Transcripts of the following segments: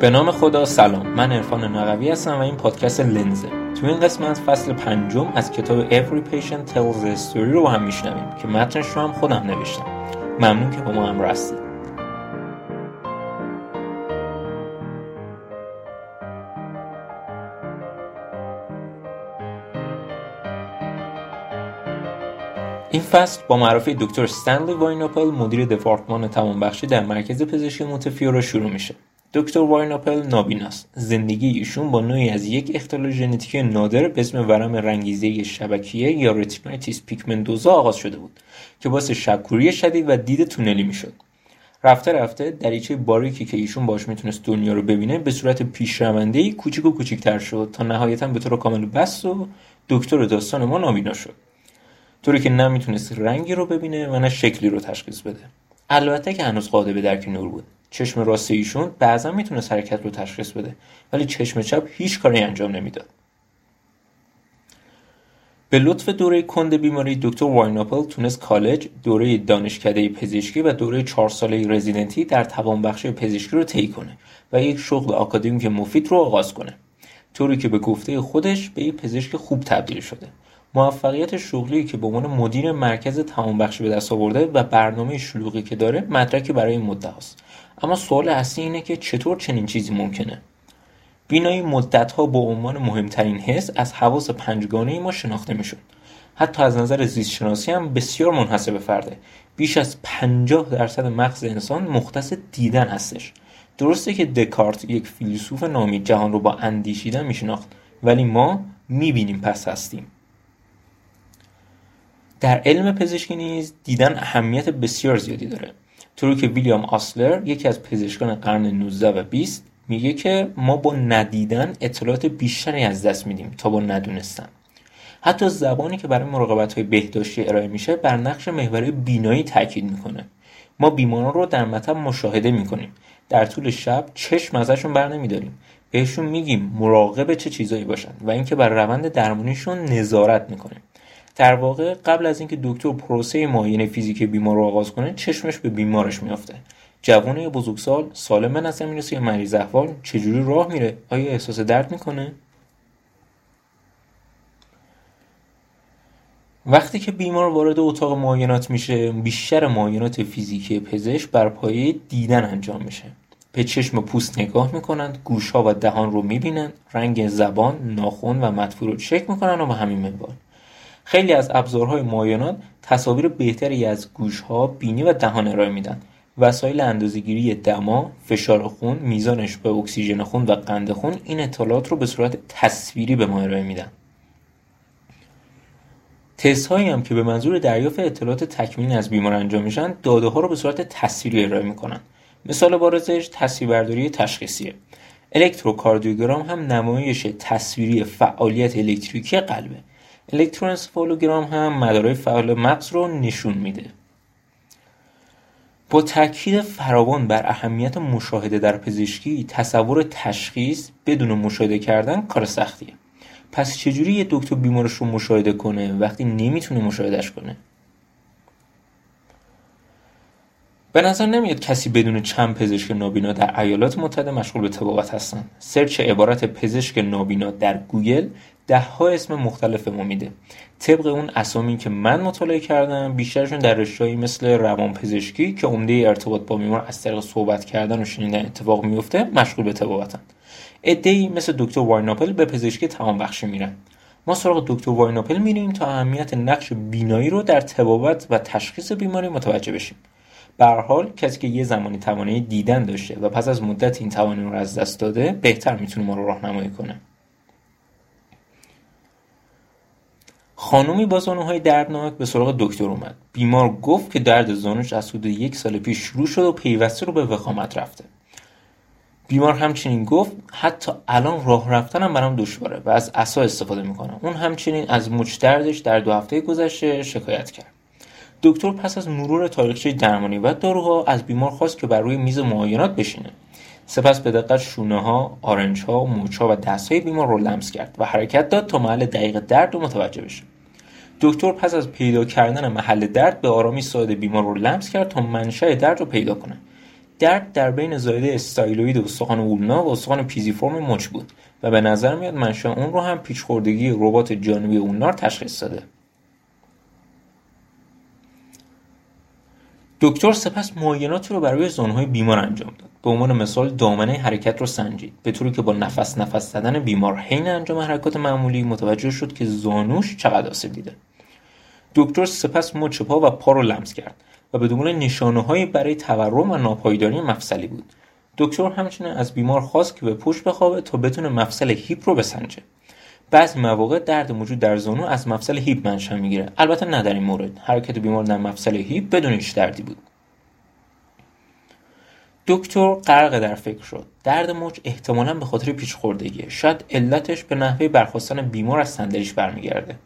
به نام خدا سلام، من عرفان نقوی هستم و این پادکست لنزه. تو این قسمت فصل 5 از کتاب Every Patient Tells a Story رو هم میشنویم که متنش رو هم خودم نوشتم. ممنون که با ما همراه هستید. این فصل با معرفی دکتر استنلی واینپل، مدیر دپارتمان توانبخشی در مرکز پزشکی مونتفیوره شروع میشه. دکتر واینپل نابیناست. زندگی ایشون با نوعی از یک اختلال ژنتیکی نادر به اسم ورم رنگیزه شبکیه یا رتینوپاتی پیگمنتوزا آغاز شده بود که باعث شبکوری شدید و دید تونلی میشد. رفته رفته دریچه باریکی که ایشون باهاش میتونست دنیا رو ببینه به صورت پیشرونده‌ای کوچیک و کوچیک‌تر شد تا نهایتاً به طور کامل بست و دکتر داستان ما نابینا شد. طوری که نمیتونست رنگی رو ببینه و نه شکلی رو تشخیص بده. البته که هنوز قادر به درک نور بود. چشم راست ایشون بعضا میتونست حرکت رو تشخیص بده، ولی چشم چپ هیچ کاری انجام نمیداد. به لطف دوره کند بیماری، دکتر واینپل تونست کالج، دوره دانشکده پزشکی و دوره 4 ساله رزیدنتی در توانبخشی پزشکی رو طی کنه و یک شغل آکادمیک مفید رو آغاز کنه. طوری که به گفته خودش به یک پزشک خوب تبدیل شده. موفقیت شغلی که به عنوان مدیر مرکز توانبخشی به دست آورده و برنامه شلوغی که داره مدرکی برای این مدعاست. اما سوال اصلی اینه که چطور چنین چیزی ممکنه؟ بینایی مدت‌ها به عنوان مهمترین حس از حواس 5 گانه ما شناخته میشد. حتی از نظر زیست شناسی هم بسیار منحصر فرده. بیش از 50% مغز انسان مختص دیدن هستش. درسته که دکارت یک فیلسوف نامی جهان رو با اندیشیدن میشناخت، ولی ما میبینیم پس هستیم. در علم پزشکی نیز دیدن اهمیت بسیار زیادی داره. طوری که ویلیام آسلر، یکی از پزشکان قرن 19 و 20 میگه که ما با ندیدن اطلاعات بیشتری از دست میدیم تا با ندونستن. حتی زبانی که برای مراقبت‌های بهداشتی ارائه میشه بر نقش محور بینایی تاکید میکنه. ما بیماران رو در مطب مشاهده میکنیم. در طول شب چشم ازشون برنمیداریم. بهشون میگیم مراقب چه چیزایی باشن و اینکه بر روند درمانیشون نظارت میکنیم. در واقع قبل از اینکه دکتر پروسه معاینه فیزیک بیمار رو آغاز کنه، چشمش به بیمارش میافته. جوان یا بزرگسال، سالم به نظر میرسه یا مریض احوال، چجوری راه میره؟ آیا احساس درد میکنه؟ وقتی که بیمار وارد اتاق معاینات میشه، بیشتر معاینات فیزیکی پزشک بر پایه دیدن انجام میشه. به چشم پوست نگاه میکنند، گوش‌ها و دهان رو میبینند، رنگ زبان، ناخن و مدفوع رو چک میکنن و به همین منوال. خیلی از ابزارهای معاینات تصاویر بهتری از گوش‌ها، بینی و دهان ارائه میدن. وسایل اندازه‌گیری دما، فشار خون، میزان اشباع اکسیژن خون و قند خون این اطلاعات رو به صورت تصویری به ما ارائه میدن. تست‌هایی هم که به منظور دریافت اطلاعات تکمیلی از بیمار انجام میشن، داده‌ها رو به صورت تصویری ارائه میکنن. مثال بارزش تصویربرداری تشخیصیه. الکتروکاردیوگرام هم نمایش تصویری فعالیت الکتریکی قلبه. الکتروانسفالوگرام هم مدارهای فعال مغز رو نشون میده. با تاکید فراوان بر اهمیت مشاهده در پزشکی، تصور تشخیص بدون مشاهده کردن کار سختیه. پس چجوری یه دکتر بیمارش رو مشاهده کنه وقتی نمیتونه مشاهدهش کنه؟ به نظر نمیاد کسی بدون چند پزشک نابینا در ایالات متحده مشغول به طبابت هستن. سرچ عبارت پزشک نابینا در گوگل 10 اسم مختلف ما میده. طبق اون اسامی که من مطالعه کردم بیشترشون در رشته‌ای مثل روانپزشکی که عمده ارتباط با بیمار از طریق صحبت کردن و شنیدن اتفاق میفته مشغول به طبابتن. عده‌ای مثل دکتر واینپل به پزشکی توانبخشی میرن. ما سراغ دکتر واینپل میریم تا اهمیت نقش بینایی رو در طبابت و تشخیص بیماری متوجه بشیم. به هر حال کسی که یه زمانی توانایی دیدن داشته و پس از مدت این توانایی رو از دست داده بهتر میتونه ما رو راهنمایی کنه. خانومی با زانوهای دردناک به سراغ دکتر اومد. بیمار گفت که درد زانوش از حدود 1 سال پیش شروع شد و پیوسته رو به وخامت رفته. بیمار همچنین گفت حتی الان راه رفتنم برام دشواره و از عصا استفاده میکنم. اون همچنین از مچ دردش در 2 هفته گذشته شکایت کرد. دکتر پس از مرور تاریخچه درمانی و داروها از بیمار خواست که بر روی میز معاینات بشینه. سپس به دقت شونه‌ها، آرنج‌ها، موچ‌ها و دست‌های بیمار رو لمس کرد و حرکت داد تا محل دقیق درد رو متوجه بشه. دکتر پس از پیدا کردن محل درد به آرامی ساعد بیمار رو لمس کرد تا منشأ درد رو پیدا کنه. درد در بین زایده استایلوید استخوان اولنا و استخوان پیزیفرم مچ بود و به نظر میاد منشأ اون رو هم پیچ‌خوردگی رباط جانبی اولنار تشخیص داده. دکتر سپس معایناتی رو برای زون‌های بیمار انجام داد. به عنوان مثال دامنه حرکت رو سنجید، به طوری که با نفس زدن بیمار حین انجام حرکات معمولی متوجه شد که زانوش چقدر آسیب دیده. دکتر سپس مچ پا و پا رو لمس کرد و به دنبال نشانه‌هایی برای تورم و ناپایداری مفصلی بود. دکتر همچنین از بیمار خواست که به پشت بخوابه تا بتونه مفصل هیپ رو بسنجه. بعضی مواقع درد موجود در زانو از مفصل هیپ منشأ میگیره. البته نه در این مورد، حرکت بیمار در مفصل هیپ بدون هیچ دردی بود. دکتر غرق در فکر شد. درد مچ احتمالاً به خاطر پیچ‌خوردگیه. شاید علتش به نحوه برخاستن بیمار از صندلیش برمیگرده.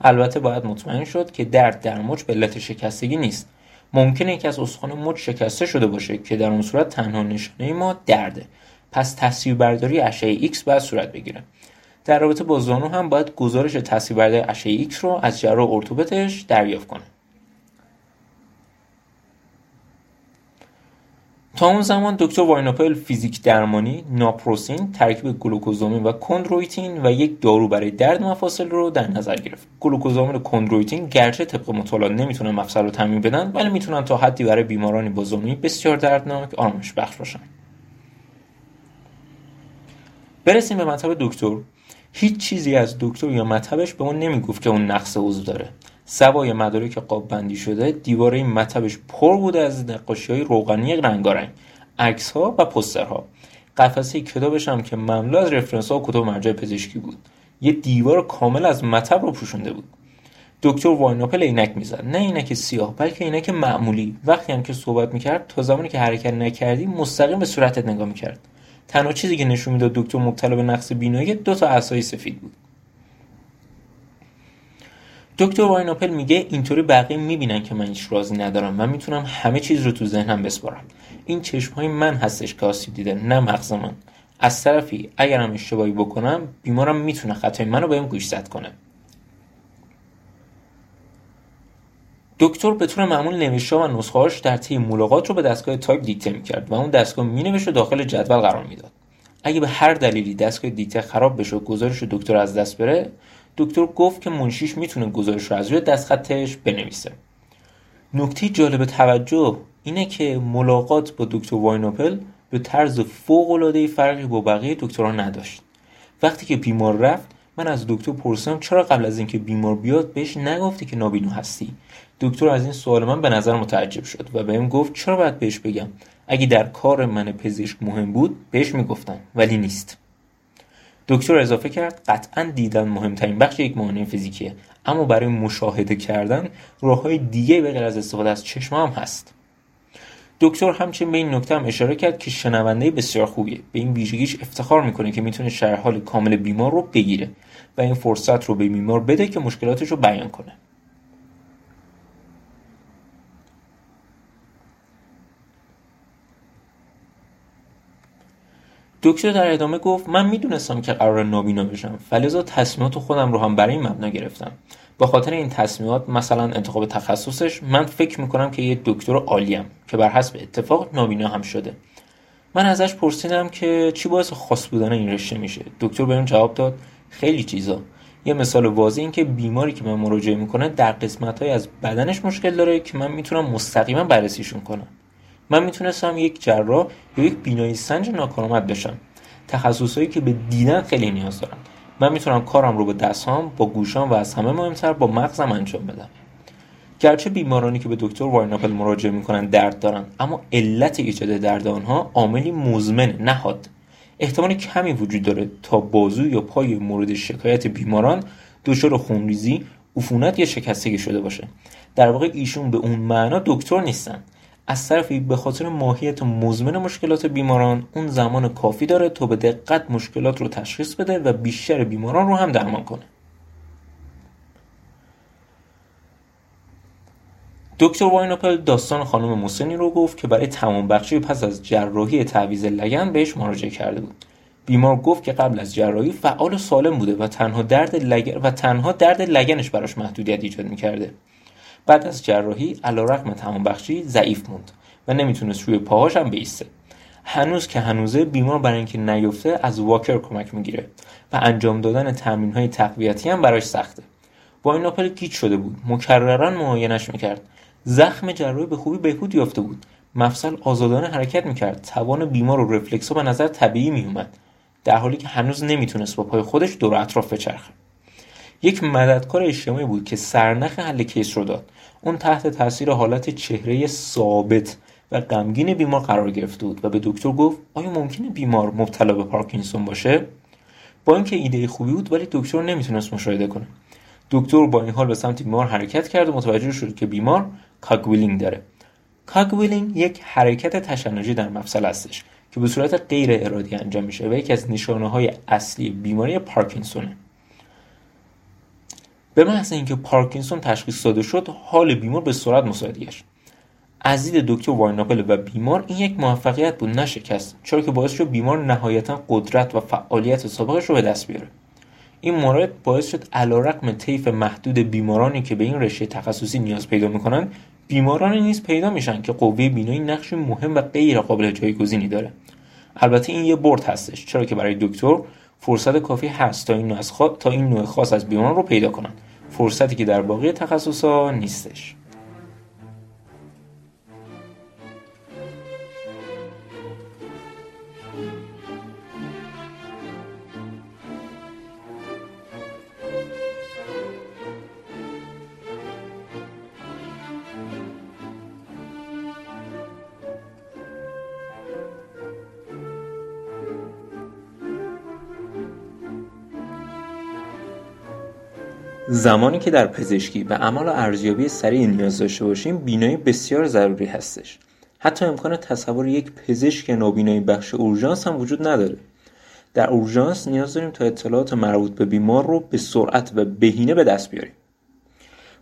البته باید مطمئن شد که درد در مچ به علت شکستگی نیست. ممکنه یکی از استخوان مچ شکسته شده باشه که در اون صورت تنها نشانه ما درده. پس تصویربرداری اشعه X باید صورت بگیره. در رابطه با زانو هم باید گزارش تصویربرداری اشعه X رو از جراح ارتوپدش دریافت کنه. تا اون زمان دکتر واینپل فیزیک درمانی، ناپروسین، ترکیب گلوکوزامین و کندرویتین و یک دارو برای درد مفاصل رو در نظر گرفت. گلوکوزامین و کندرویتین گرچه طبق مطالعات نمیتونن مفصل رو تنظیم بدن، ولی میتونن تا حدی برای بیمارانی با زانوی بسیار دردناک آرامش بخش باشن. برسیم به مطلب دکتر. هیچ چیزی از دکتر یا مطبش به اون نمیگفت که اون نقص عضو داره. سوای مدارک قاب بندی شده، دیواره این مطبش پر بوده از نقاشی‌های روغنی رنگارنگ، عکس‌ها و پوسترها. قفسه کتابش هم که مملو از رفرنس‌ها و کتاب مرجع پزشکی بود، یه دیوار کامل از مطب رو پوشونده بود. دکتر واینپل عینک می‌زد، نه عینک سیاه بلکه عینک معمولی. وقتی هم که صحبت می‌کرد تا زمانی که حرکت نکردی مستقیم به صورتت نگاه می‌کرد. تنها چیزی که نشون میداد دکتر مبتلا به نقص بینایی دو تا عصای سفید بود. دکتر واینپل میگه اینطوری بقیه میبینن که من هیچ رازی ندارم، من میتونم همه چیز رو تو ذهنم بسپارم. این چشمهای من هستش که آسیب دیده، نه مغز من. از طرفی اگرم اشتباهی بکنم بیمارم میتونه خطای منو بهم گوشزد کنه. دکتر به طور معمول نوشته‌ها و نسخه‌هاش در طی ملاقات رو به دستگاه تایپ دیکته میکرد و اون دستگاه مینوشت و داخل جدول قرار میداد. اگه به هر دلیلی دستگاه دیکته خراب بشه و گزارش دکتر از دست بره، دکتر گفت که منشیش میتونه گزارش رو از روی دستخطش بنویسه. نکته جالب توجه اینه که ملاقات با دکتر واینپل به طرز فوق‌العاده‌ای فرقی با بقیه دکترها نداشت. وقتی که بیمار رفت، من از دکتر پرسیدم چرا قبل از اینکه بیمار بیاد بهش نگفتی که نابینا هستی؟ دکتر از این سوال من به نظر متعجب شد و بهم گفت چرا باید بهش بگم؟ اگه در کار من پزشک مهم بود بهش میگفتم، ولی نیست. دکتر اضافه کرد قطعاً دیدن مهمترین بخش یک معاینه فیزیکیه، اما برای مشاهده کردن راه‌های دیگه به غیر از استفاده از چشم هم هست. دکتر همچنین به این نکته هم اشاره کرد که شنونده بسیار خوبیه. به این ویژگیش افتخار میکنه که میتونه شرح حال کامل بیمار رو بگیره و این فرصت رو به بیمار بده که مشکلاتش رو بیان کنه. دکتر در ادامه گفت من میدونستم که قرار نابینا بشم، فلذا تصمیمات خودم رو هم برای این مبنا گرفتم. با خاطر این تصمیمات، مثلا انتخاب تخصصش، من فکر میکنم که یه دکتر عالیم که بر حسب اتفاق نابینا هم شده. من ازش پرسیدم که چی باعث خاص بودن این رشته میشه. دکتر بهم جواب داد خیلی چیزا. یه مثال واضح این که بیماری که من مراجعه میکنه در قسمت‌های از بدنش مشکل داره که من میتونم مستقیما بررسیشون کنم. من میتونستم یک جراح یا یک بینایی سنج ناکارآمد بشم. تخصصایی که به دیدن خیلی نیاز دارن. من میتونم کارم رو با دستام، با گوشام و از همه مهمتر با مغزم انجام بدم. گرچه بیمارانی که به دکتر واینپل مراجعه میکنن درد دارن، اما علت ایجاد درد آنها عاملی مزمن نهاد. احتمال کمی وجود داره تا بازو یا پای مورد شکایت بیماران دچار خونریزی، عفونت یا شکستگی شده باشه. در واقع ایشون به اون معنا دکتر نیستن. از طرفی به خاطر ماهیت مزمن مشکلات بیماران اون زمان کافی داره تا به دقت مشکلات رو تشخیص بده و بیشتر بیماران رو هم درمان کنه. دکتر واینپل داستان خانم محسنی رو گفت که برای تمام بخشی پس از جراحی تعویض لگن بهش مراجعه کرده بود. بیمار گفت که قبل از جراحی فعال و سالم بوده و تنها درد لگنش براش محدودیت ایجاد می‌کرده. بعد از جراحی علیرغم تمام بخشی ضعیف موند و نمیتونست روی پاهاش هم بیسته. هنوز که هنوزه بیمار برای اینکه نیفته از واکر کمک میگیره و انجام دادن تمرین‌های تقویتی هم براش سخته. واینپل گیج شده بود، مکرراً معاینش میکرد. زخم جراحی به خوبی بهبود یافته بود. مفصل آزادانه حرکت میکرد. توان بیمار و رفلکس‌ها به نظر طبیعی میومد، در حالی که هنوز نمیتونست با پای خودش دور اطراف بچرخه. یک مددکار اجتماعی بود که سرنخ حل کیس رو داد. اون تحت تاثیر حالت چهره ثابت و غمگین بیمار قرار گرفته بود و به دکتر گفت آیا ممکنه بیمار مبتلا به پارکینسون باشه؟ با اینکه ایده خوبی بود ولی دکتر نمیتونست مشاهده کنه. دکتر با این حال به سمت بیمار حرکت کرد و متوجه شد که بیمار کاگویلینگ داره. کاگویلینگ یک حرکت تشنجی در مفصل هستش که به صورت غیر ارادی انجام میشه و یکی از نشانه‌های اصلی بیماری پارکینسونه. به محض اینکه پارکینسون تشخیص داده شد، حال بیمار به سرعت مساعد گشت. از دید دکتر واینپل و بیمار این یک موفقیت بود، نه شکست، چرا که باعث شد بیمار نهایتاً قدرت و فعالیت سابقش رو به دست بیاره. این مورد باعث شد علیرغم طیف محدود بیمارانی که به این رشته تخصصی نیاز پیدا می‌کنن، بیمارانی نیز پیدا میشن که قوه بینایی نقشی مهم و غیر قابل جایگزینی داره. البته این یه برد هستش، چرا که برای دکتر فرصت کافی هست تا این نوع خاص از بیماران رو پیدا کنن، فرصتی که در باقی تخصص‌ها نیستش. زمانی که در پزشکی به عمل و ارزیابی سریع نیاز داشته باشیم، بینایی بسیار ضروری هستش. حتی امکان تصور یک پزشک نابینایی بخش اورژانس هم وجود نداره. در اورژانس نیاز داریم تا اطلاعات مربوط به بیمار رو به سرعت و بهینه به دست بیاریم.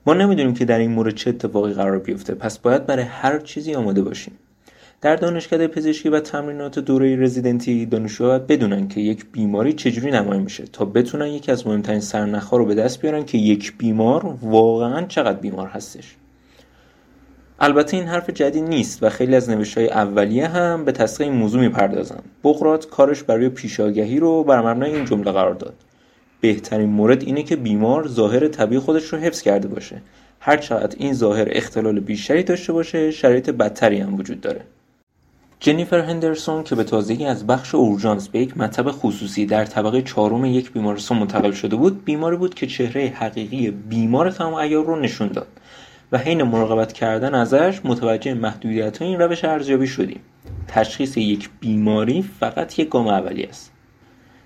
ما نمیدونیم که در این مورد چه اتفاقی قرار بیفته، پس باید برای هر چیزی آماده باشیم. در دانشکده پزشکی و تمرینات دوره رزیدنتی، دانشجوها باید بدونن که یک بیماری چجوری نمایان میشه تا بتونن یکی از مهمترین سرنخ‌ها رو به دست بیارن که یک بیمار واقعاً چقدر بیمار هستش. البته این حرف جدید نیست و خیلی از نوشته‌های اولیه هم به تسقیه این موضوع میپردازن. بقرات کارش برای پیشاگاهی رو بر مبنای این جمله قرار داد: بهترین مورد اینه که بیمار ظاهر طبیعی خودش رو حفظ کرده باشه. هر چقدر این ظاهر اختلال بیشتری داشته باشه، شرایط بدتری هم وجود داره. جنیفر هندرسون که به تازگی از بخش اورژانس به یک مطب خصوصی در طبقه 4 یک بیمارستان منتقل شده بود، بیماری بود که چهره حقیقی بیمار تمام عیار رو نشون داد و حین مراقبت کردن ازش متوجه محدودیت‌های این روش ارزیابی شدیم. تشخیص یک بیماری فقط یک گام اولیه است.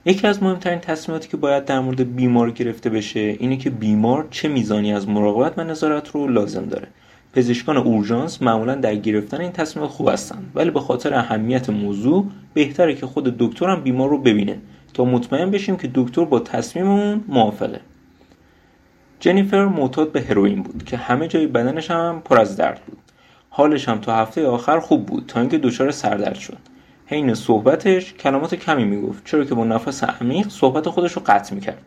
یکی از مهمترین تصمیماتی که باید در مورد بیمار گرفته بشه اینه که بیمار چه میزانی از مراقبت و نظارت رو لازم داره. پزشکان اورژانس معمولا در گرفتن این تصمیم خوب هستند، ولی به خاطر اهمیت موضوع بهتره که خود دکتر هم بیمار رو ببینه تا مطمئن بشیم که دکتر با تصمیممون موافقه. جنیفر معتاد به هروئین بود که همه جای بدنش هم پر از درد بود. حالش هم تا هفته آخر خوب بود تا اینکه دچار سردرد شد. حین صحبتش کلمات کمی میگفت، چرا که با نفس عمیق صحبت خودش رو قطع میکرد.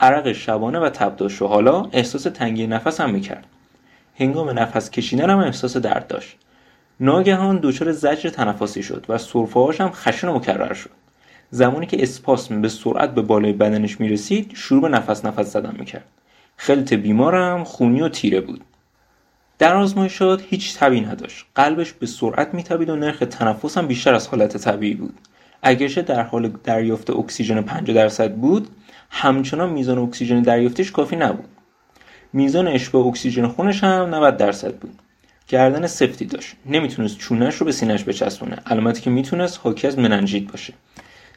عرق شبانه و تب داشت و حالا احساس تنگی نفس هم میکرد. هنگام نفس کشیدن هم احساس درد داشت. ناگهان دچار زجر تنفسی شد و سرفه‌هاش هم خشن و مکرر شد. زمانی که اسپاسم به سرعت به بالای بدنش میرسید، شروع به نفس زدن میکرد. خلط بیمارم خونی و تیره بود. در آزمایشات هیچ تبی نداشت. قلبش به سرعت میتپید و نرخ تنفس هم بیشتر از حالت طبیعی بود. اگرچه در حال دریافت اکسیژن 50% بود، همچنان میزان اکسیژن دریافتش کافی نبود. میزان اشباع اکسیژن خونش هم 90% بود. گردن سفتی داشت. نمیتونست چونهش رو به سینه‌اش بچسبونه. علامتی که میتونست حاکی از مننژیت باشه.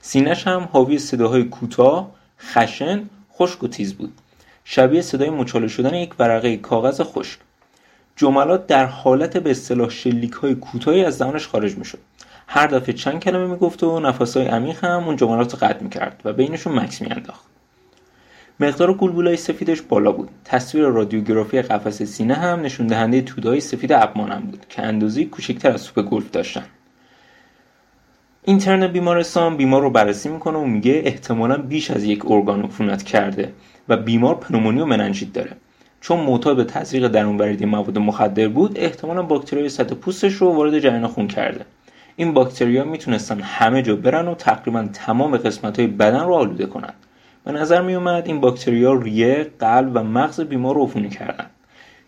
سینه‌اش هم حاوی صداهای کوتاه، خشن، خشک و تیز بود. شبیه صدای مچاله شدن یک ورقه کاغذ خشک. جملات در حالت به اصطلاح شلیک‌های کوتاهی از دهانش خارج میشد. هر دفعه چند کلمه میگفت و نفس‌های عمیق هم اون جملات رو قطع می‌کرد و بینشون مکث می‌انداخت. مقدار گلبوله‌های سفیدش بالا بود. تصویر رادیوگرافی قفس سینه هم نشون دهنده توده‌های سفید ابمانم بود که اندازه‌ای کوچکتر از توپ گلف داشتن. اینترن بیمارستان بیمار رو بررسی می‌کنه و میگه احتمالاً بیش از یک ارگان عفونت کرده و بیمار پنومونی و مننژیت داره. چون معتاد به تزریق درون‌وردی مواد مخدر بود، احتمالاً باکتریای سطح پوستش رو وارد جریان خون کرده. این باکتریا میتونستن همه جا برن و تقریباً تمام قسمت‌های بدن رو آلوده کنن. به نظر میومد این باکتریا ریه، قلب و مغز بیمار رو عفونی کردن.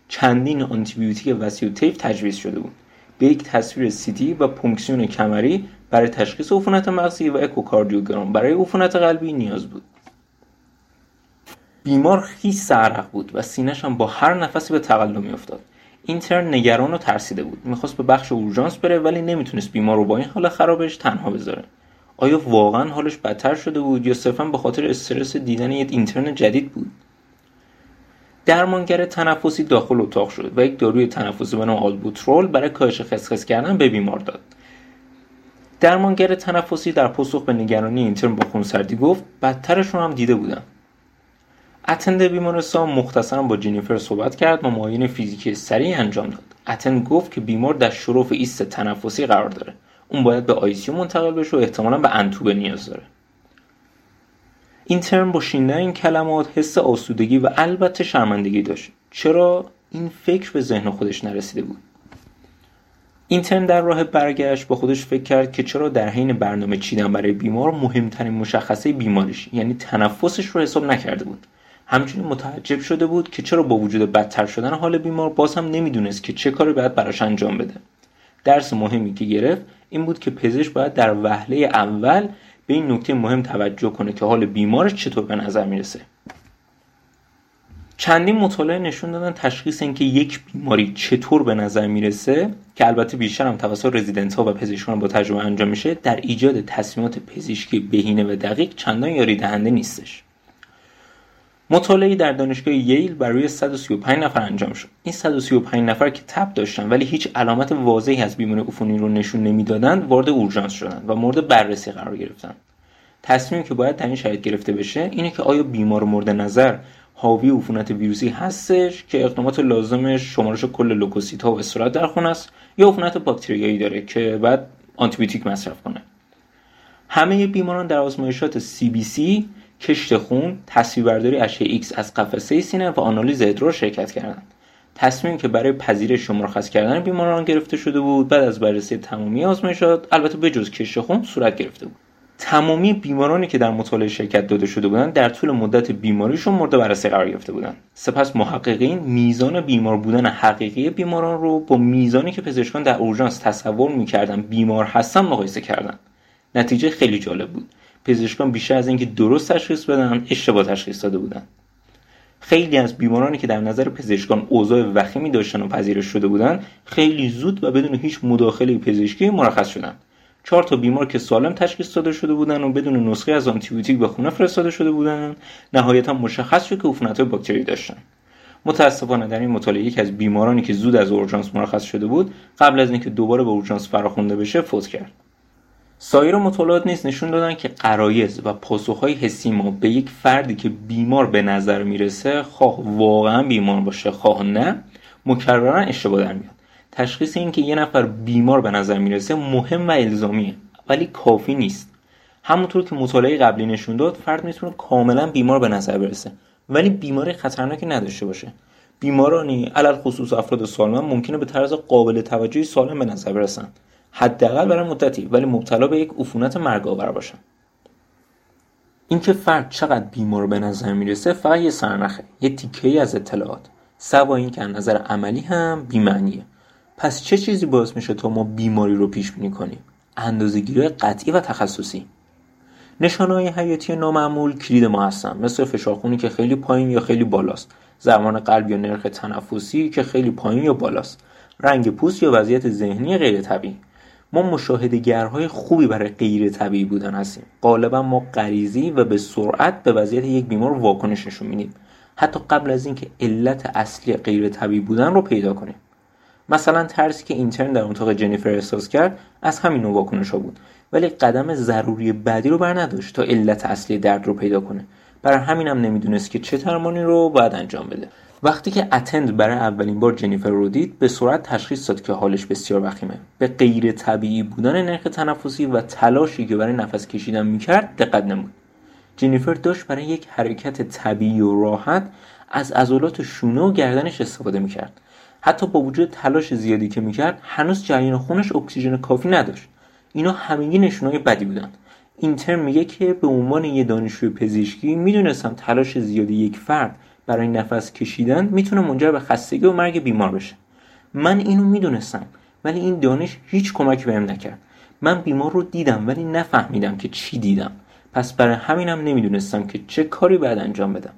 چندین آنتیبیوتیک وسیع و طیف تجویز شده بود. به یک تصویر سی‌تی و پنکسیون کمری برای تشخیص عفونت مغزی و اکوکاردیوگرام برای عفونت قلبی نیاز بود. بیمار خیلی سرعق بود و سینه‌ش هم با هر نفسی به تقلا می‌افتاد. اینترن نگران و ترسیده بود. می‌خواست به بخش اورژانس بره ولی نمیتونست بیمار رو با این حال خرابش تنها بذاره. آیا واقعاً حالش بدتر شده بود یا صرفاً به خاطر استرس دیدن یک اینترن جدید بود؟ درمانگر تنفسی داخل اتاق شد و یک داروی تنفسی به نام آلبوترول برای کاهش خسخس کردن به بیمار داد. درمانگر تنفسی در پاسخ به نگرانی اینترن با خونسردی گفت بدترش رو هم دیده بودم. اتند بیمارستان مختصراً با جنیفر صحبت کرد و معاینه فیزیکی سریع انجام داد. اتند گفت که بیمار در شرف ایست تنفسی قرار داره. اون باید به آیسیو منتقل بشه و احتمالاً به انتوبه نیاز داره. اینترن با شنیدن این کلمات حس آسودگی و البته شرمندگی داشت. چرا این فکر به ذهن خودش نرسیده بود؟ اینترن در راه برگشت با خودش فکر کرد که چرا در حین برنامه چیدن برای بیمار مهمترین مشخصه بیماریش یعنی تنفسش رو حساب نکرده بود. همچنین متعجب شده بود که چرا با وجود بدتر شدن حال بیمار باز هم نمیدونست که چه کاری باید براش انجام بده. درس مهمی که گرفت این بود که پزشک باید در وهله اول به این نکته مهم توجه کنه که حال بیمارش چطور به نظر میرسه. چندین مطالعه نشون دادن تشخیص اینکه یک بیماری چطور به نظر میرسه که البته بیشتر هم توسط رزیدنت ها و پزشکان با تجربه انجام میشه در ایجاد تصمیمات پزشکی بهینه و دقیق چندان یاری دهنده نیستش. مطالعه‌ای در دانشگاه ییل بر روی 135 نفر انجام شد. این 135 نفر که تب داشتن ولی هیچ علامت واضحی از بیماری عفونی رو نشون نمیدادن، وارد اورژانس شدن و مورد بررسی قرار گرفتن. تصمیمی که باید در این شرایط گرفته بشه اینه که آیا بیمار مورد نظر حاوی عفونت ویروسی هستش که اقدامات لازمش شمارش کل لوکوسیت‌ها و استرات در خون است یا عفونت باکتریایی داره که بعد آنتیبیوتیک مصرف کنه. همه بیماران در آزمایشات CBC، کشت خون، تصویربرداری اشعه ایکس از قفسه سینه و آنالیز ادرار شرکت کردند. تصمیمی که برای پذیرش و مرخص کردن بیماران گرفته شده بود، بعد از بررسی تمامی آزمایشات، البته به جز کشت خون، صورت گرفته بود. تمامی بیمارانی که در مطالعه شرکت داده شده بودند، در طول مدت بیماریشون مورد بررسی قرار گرفته بودند. سپس محققین میزان بیمار بودن حقیقی بیماران رو با میزانی که پزشکان در اورژانس تصور می‌کردند بیمار هستن مقایسه کردند. نتیجه خیلی جالب بود. پزشکان بیشتر از اینکه درست تشخیص بدن، اشتباه تشخیص داده بودن. خیلی از بیمارانی که در نظر پزشکان اوضاع وخیمی داشتن و پذیرش شده بودن، خیلی زود و بدون هیچ مداخله پزشکی مرخص شدن. 4 تا بیمار که سالم تشخیص داده شده بودن و بدون نسخه از آنتیبیوتیک به خونه فرستاده شده بودن، نهایتاً مشخص شد که عفونت‌های باکتری داشتن. متاسفانه در این مطالعه یکی از بیمارانی که زود از اورژانس مرخص شده بود، قبل از اینکه دوباره به اورژانس فراخوانده بشه، فوت کرد. سایر مطالعات نیز نشون دادن که غرایز و پاسخ‌های حسی ما به یک فردی که بیمار به نظر میرسه، خواه واقعا بیمار باشه خواه نه، مکررن اشتباه در میاد. تشخیص این که یه نفر بیمار به نظر میرسه مهم و الزامیه ولی کافی نیست. همونطور که مطالعه قبلی نشون داد، فرد میتونه کاملا بیمار به نظر برسه ولی بیماری خطرناکی نداشته باشه. بیمارانی علل خصوص افراد سالم ممکنه به طرز قابل توجهی سالم به نظر برسن، حداقل برای مدتی، ولی مبتلا به یک عفونت مرگ‌آور باشن. اینکه فرد چقدر بیمار به نظر میرسه فقط یه سرنخه، یه تیکه‌ای از اطلاعات، سوا اینکه از نظر عملی هم بی‌معنیه. پس چه چیزی باعث میشه تا ما بیماری رو پیش بینی کنیم؟ اندازه‌گیری قطعی و تخصصی. نشانه‌های حیاتی نامعمول کلید ما هستن، مثل فشار خونی که خیلی پایین یا خیلی بالاست، ضربان قلب یا نرخ تنفسی که خیلی پایین یا بالاست، رنگ پوست یا وضعیت ذهنی غیر طبیعی. ما مشاهده‌گرهای خوبی برای غیر طبیعی بودن هستیم. غالبا ما غریزی و به سرعت به وضعیت یک بیمار واکنش نشون میدیم، حتی قبل از اینکه علت اصلی غیر طبیعی بودن رو پیدا کنیم. مثلا ترسی که اینترن در اتاق جنیفر احساس کرد از همین نوع واکنش‌ها بود، ولی قدم ضروری بعدی رو برنداشت تا علت اصلی درد رو پیدا کنه. برای همین هم نمیدونست که چه درمانی رو باید انجام بده. وقتی که اتند برای اولین بار جنیفر رو دید، به سرعت تشخیص داد که حالش بسیار وخیمه. به غیر طبیعی بودن نرخ تنفسی و تلاشی که برای نفس کشیدن میکرد دقت نمود. جنیفر داشت برای یک حرکت طبیعی و راحت از عضلات شونه و گردنش استفاده میکرد. حتی با وجود تلاش زیادی که میکرد هنوز جریان خونش اکسیژن کافی نداشت. اینا همگی نشونهای بدی بودن. این ترم میگه که به عنوان یه دانشجوی پزشکی میدونستم تلاش زیادی یک فرد برای نفس کشیدن میتونه منجر به خستگی و مرگ بیمار بشه. من اینو میدونستم، ولی این دانش هیچ کمکی بهم نکرد. من بیمار رو دیدم ولی نفهمیدم که چی دیدم. پس برای همینم نمیدونستم که چه کاری باید انجام بدم.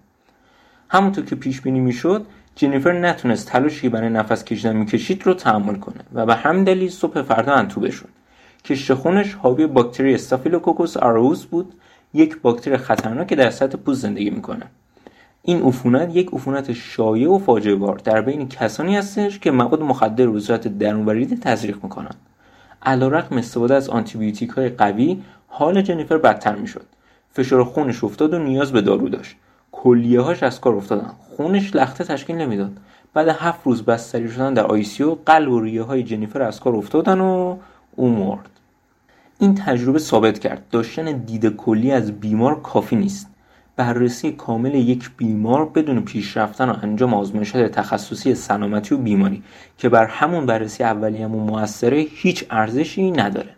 همونطور که پیش بینی میشد، جنیفر نتونست تلاشی برای نفس کشیدن میکشید رو تحمل کنه و به همین دلیل صبح فردا انتوبه شد. کشش خونش حاوی باکتری استافیلوکوکوس آرئوس بود، یک باکتری خطرناک که در سطح پوست زندگی میکنه. این عفونت یک عفونت شایع و فاجعه‌بار در بین کسانی هستش که مواد مخدر به صورت درون‌وریده تزریق میکنن. علیرغم استفاده از آنتیبیوتیک‌های قوی، حال جنیفر بدتر میشد. فشار خونش افتاد و نیاز به دارو داشت. کلیه‌هاش از کار افتادن. خونش لخته تشکیل نمیداد. بعد 7 روز بستری شدن در آیسیو، قلب و ریه‌های جنیفر از کار افتادن و او مرد. این تجربه ثابت کرد داشتن دید کلی از بیمار کافی نیست. بررسی کامل یک بیمار بدون پیش رفتن و انجام آزمایشات تخصصی سلامتی و بیماری که بر همون بررسی اولیه‌مون مؤثره هیچ ارزشی نداره.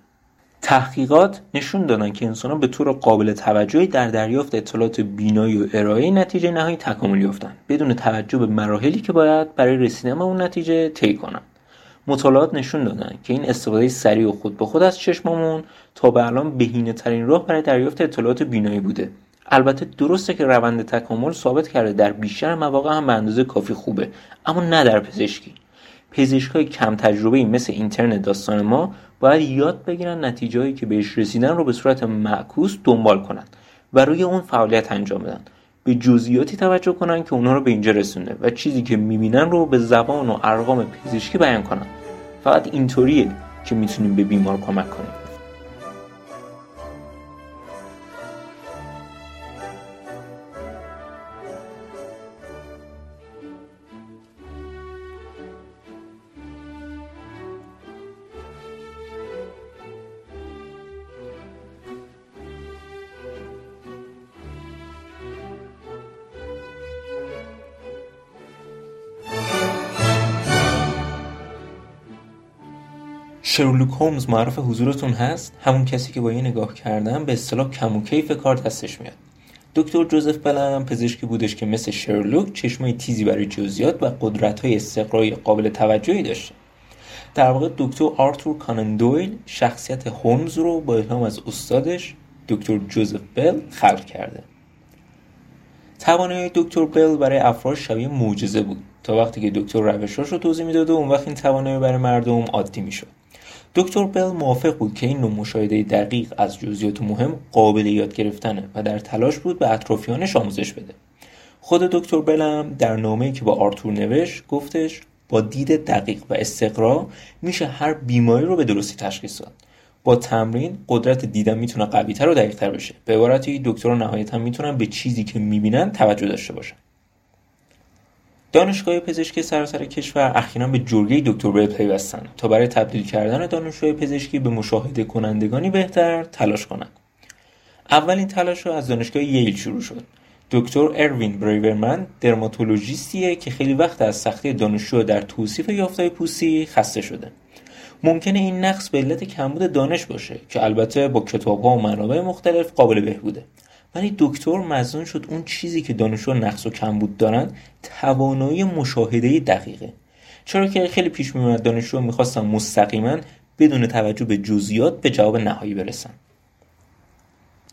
تحقیقات نشون دادن که انسان‌ها به طور قابل توجهی در دریافت اطلاعات بینایی و ارائه نتیجه نهایی تکامل یافتن بدون توجه به مراحلی که باید برای رسیدن به اون نتیجه طی کنن. مطالعات نشون دادن که این استفاده سریع و خود به خود از چشممون تا به الان بهینه‌ترین راه برای دریافت اطلاعات بینایی بوده. البته درسته که روند تکامل ثابت کرده در بیشتر مواقع هم به اندازه کافی خوبه، اما نه در پزشکی. پزشکای کم تجربه‌ای مثل اینترن داستان ما باید یاد بگیرن نتیجه‌ای که بهش رسیدن رو به صورت معکوس دنبال کنن و روی اون فعالیت انجام بدن. به جزئیاتی توجه کنن که اونها رو به اینجا رسونده و چیزی که می‌بینن رو به زبان و ارقام پزشکی بیان کنن. فقط اینطوریه که می‌تونیم به بیمار کمک کنیم. شرلوک هولمز معرف حضورتون هست، همون کسی که با یه نگاه کردن به اصطلاح کم و کیف کار دستش میاد. دکتر جوزف بل پزشکی بودش که مثل شرلوک چشمای تیزی برای جزئیات و قدرت‌های استقرایی قابل توجهی داشت. در واقع دکتر آرتور کانن دویل شخصیت هولمز رو با الهام از استادش دکتر جوزف بل خلق کرده. توانایی دکتر بل برای افراد شبیه معجزه بود تا وقتی که دکتر روش‌هاش رو توضیح میداد و اون وقت این توانایی برای مردم عادی میشد. دکتر بل موافق بود که این نوع مشاهده دقیق از جزئیات مهم قابل یاد گرفتنه و در تلاش بود به اطرافیانش آموزش بده. خود دکتر بل هم در نامه‌ای که با آرتور نوشت گفتش با دید دقیق و استقرا میشه هر بیماری رو به درستی تشخیص داد. با تمرین قدرت دیدن میتونه قوی‌تر و دقیق‌تر بشه. به عبارتی دکترها نهایتاً میتونن به چیزی که میبینن توجه داشته باشن. دانشگاه پزشکی سراسر کشور اخیراً به جرگه دکتر بل پیوستند تا برای تبدیل کردن دانشجوی پزشکی به مشاهده کنندگانی بهتر تلاش کنند. اولین تلاش از دانشگاه ییل شروع شد. دکتر اروین بریورمن درماتولوژیستیه که خیلی وقت از سختی دانشجو در توصیف یافته‌های پوستی خسته شده. ممکنه این نقص به علت کمبود دانش باشه که البته با کتاب‌ها و منابع مختلف قابل بهبوده. ولی دکتر مظنون شد اون چیزی که دانشجو نقص و کمبود دارن توانایی مشاهده دقیقه، چرا که خیلی پیش میومد دانشجو میخواستن مستقیما بدون توجه به جزئیات به جواب نهایی برسن.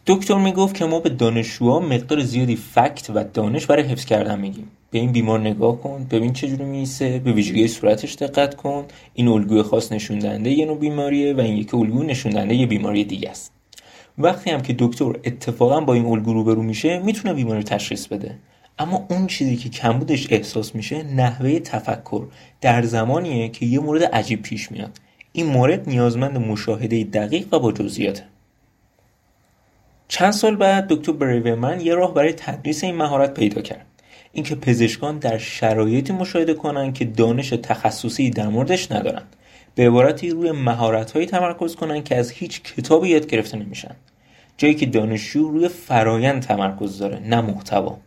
دکتر میگفت که ما به دانشجوها مقدار زیادی فکت و دانش برای حفظ کردن میگیم. به این بیمار نگاه کن، ببین چه جوری میسه، به ویژگی صورتش دقت کن، این الگوی خاص نشون دهنده یه نوع بیماریه و این یک الگو نشون دهنده یه بیماری دیگه است. وقتی هم که دکتر اتفاقا با این الگو روبرو میشه میتونه بیماری تشخیص بده، اما اون چیزی که کمبودش احساس میشه نحوه تفکر در زمانیه که یه مورد عجیب پیش میاد. این مورد نیازمند مشاهده دقیق و با جزئیاته. چند سال بعد دکتر بریورمن یه راه برای تدریس این مهارت پیدا کرد، اینکه پزشکان در شرایطی مشاهده کنن که دانش تخصصی در موردش ندارن. به عبارتی روی مهارت‌هایی تمرکز کنن که از هیچ کتابی یاد گرفته نمیشن. جایی که دانشجو روی فرایند تمرکز داره نه محتوا.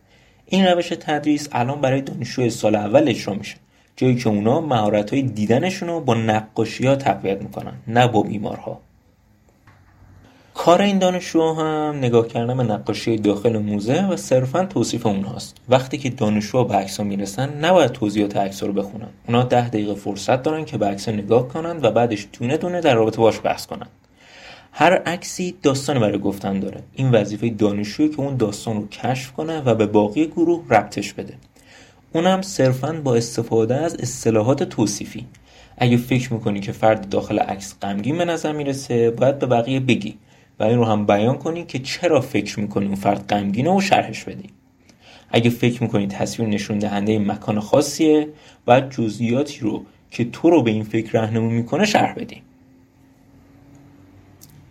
این روش تدریس الان برای دانشجوی سال اول اجرا میشه، جایی که اونا مهارت‌های دیدنشون رو با نقاشی‌ها تقویت میکنن نه با بیمارها. کار این دانشجوها هم نگاه کردن به نقاشی داخل موزه و صرفاً توصیف اونهاست. وقتی که دانشجوها به عکس‌ها میرسن نباید توضیحات عکس‌ها رو بخونن. اونا 10 دقیقه فرصت دارن که به عکس‌ها نگاه کنن و بعدش دونه دونه در رابطه باش بحث کنن. هر عکسی داستانی برای گفتن داره. این وظیفه دانشجویی که اون داستان رو کشف کنه و به باقی گروه ربطش بده. اونم صرفاً با استفاده از اصطلاحات توصیفی. اگه فکر می‌کنی که فرد داخل عکس غمگین به نظر میرسه، باید به بقیه بگی و این رو هم بیان کنی که چرا فکر می‌کنی اون فرد غمگینه و شرحش بدی. اگه فکر می‌کنی تصویر نشون دهنده مکان خاصیه، باید جزئیاتی رو که تو رو به این فکر راهنمون می‌کنه شرح بدی.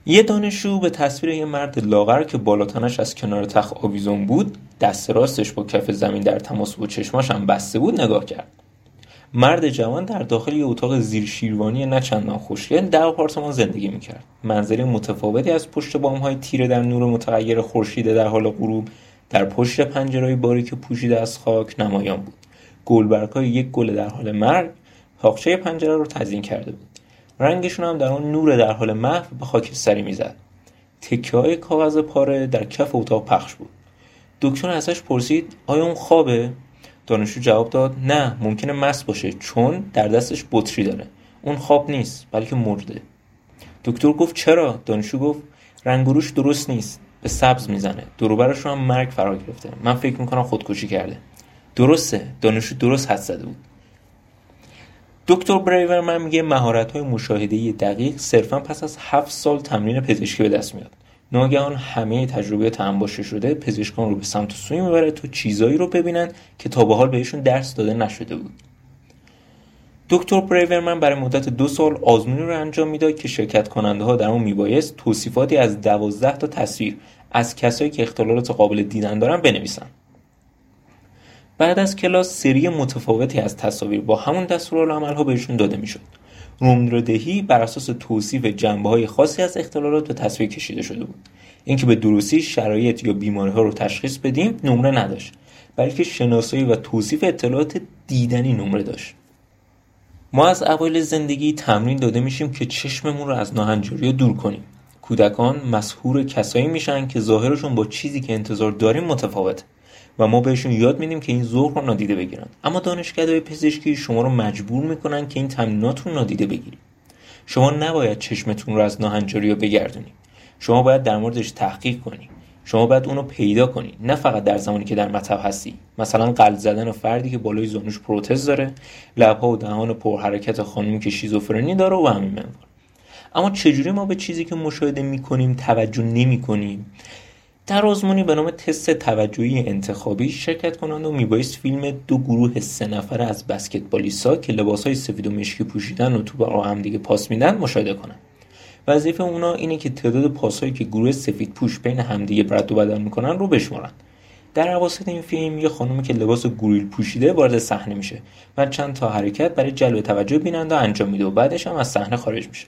یه دانشجو به تصویر یه مرد لاغر که بالاتنش از کنار تخت آویزون بود، دست راستش با کف زمین در تماس بود، چشماش هم بسته بود، نگاه کرد. مرد جوان در داخل یه اتاق زیر شیروانی نه چندان خوشگل در آپارتمان زندگی میکرد. منظری متفاوتی از پشت بام‌های تیره در نور متغیر خورشید در حال غروب در پشت پنجره‌های باریک پوشیده از خاک نمایان بود. گلبرگ‌های یک گل در حال مرگ تاقچه پنجره رو تزیین کرده بود. رنگشون هم در اون نور در حال محو به خاکستری میزد. تکه‌های کاغذ پاره در کف اتاق پخش بود. دکتر ازش پرسید آیا اون خوابه؟ دانشجو جواب داد نه، ممکنه مست باشه چون در دستش بطری داره. اون خواب نیست بلکه مرده. دکتر گفت چرا؟ دانشجو گفت رنگ و روش درست نیست، به سبز میزنه، دور و برش هم مرگ فرا گرفته، من فکر میکنم خودکشی کرده. درسته، دانشجو درست حدس زده بود. دکتر بریورمن میگه مهارت‌های مشاهده‌ای دقیق صرفاً پس از 7 سال تمرین پزشکی به دست میاد. ناگهان همه تجربه تنباشه شده پزشکان رو به سمت و سوی میبره تو چیزایی رو ببینن که تا به حال بهشون درس داده نشده بود. دکتر بریورمن برای مدت 2 سال آزمونی رو انجام میداد که شرکت کننده ها در اون میبایست توصیفاتی از 12 تا تصویر از کسایی که اختلالات قابل دیدن دارن بنویسن. بعد از کلاس سری متفاوتی از تصاویر با همون دستورالعمل‌ها بهشون داده میشد. نمره‌دهی بر اساس توصیف جنبه‌های خاصی از اختلالات به تصویر کشیده شده بود. اینکه به درستی شرایط یا بیماری‌ها رو تشخیص بدیم نمره نداشت، بلکه شناسایی و توصیف اطلاعات دیدنی نمره داشت. ما از اوایل زندگی تمرین داده میشیم که چشممون رو از ناهنجاری‌ها دور کنیم. کودکان مسحور کسایی میشن که ظاهرشون با چیزی که انتظار داریم متفاوته و ما بهشون یاد میدیم که این ذوق رو نادیده بگیرن. اما دانشکده‌های پزشکی شما رو مجبور میکنن که این تمرینات رو نادیده بگیرید. شما نباید چشمتون رو از ناهنجاری‌ها بگردونید. شما باید در موردش تحقیق کنی. شما باید اون رو پیدا کنی، نه فقط در زمانی که در مطب هستی. مثلا قلب زدن فردی که بالای زانوش پروتز داره، لب‌ها و دهان پرحرکت خانمی که شیزوفرنی داره و همین منوار. اما چجوری ما به چیزی که مشاهده میکنیم توجه نمیکنیم؟ در آزمونی به نام تست توجهی انتخابی شرکت کنند و میبایست فیلم 2 گروه 3 نفره از بسکتبالیستا که لباسهای سفید و مشکی پوشیدن و توپ رو هم دیگه پاس میدن مشاهده کنند. وظیفه اونا اینه که تعداد پاسهایی که گروه سفید پوش بین همدیگه رد و بدل میکنن رو بشمارن. در اواسط این فیلم یه خانومی که لباس گریل پوشیده وارد صحنه میشه و چند تا حرکت برای جلب توجه بیننده انجام میده و بعدش هم از صحنه خارج میشه.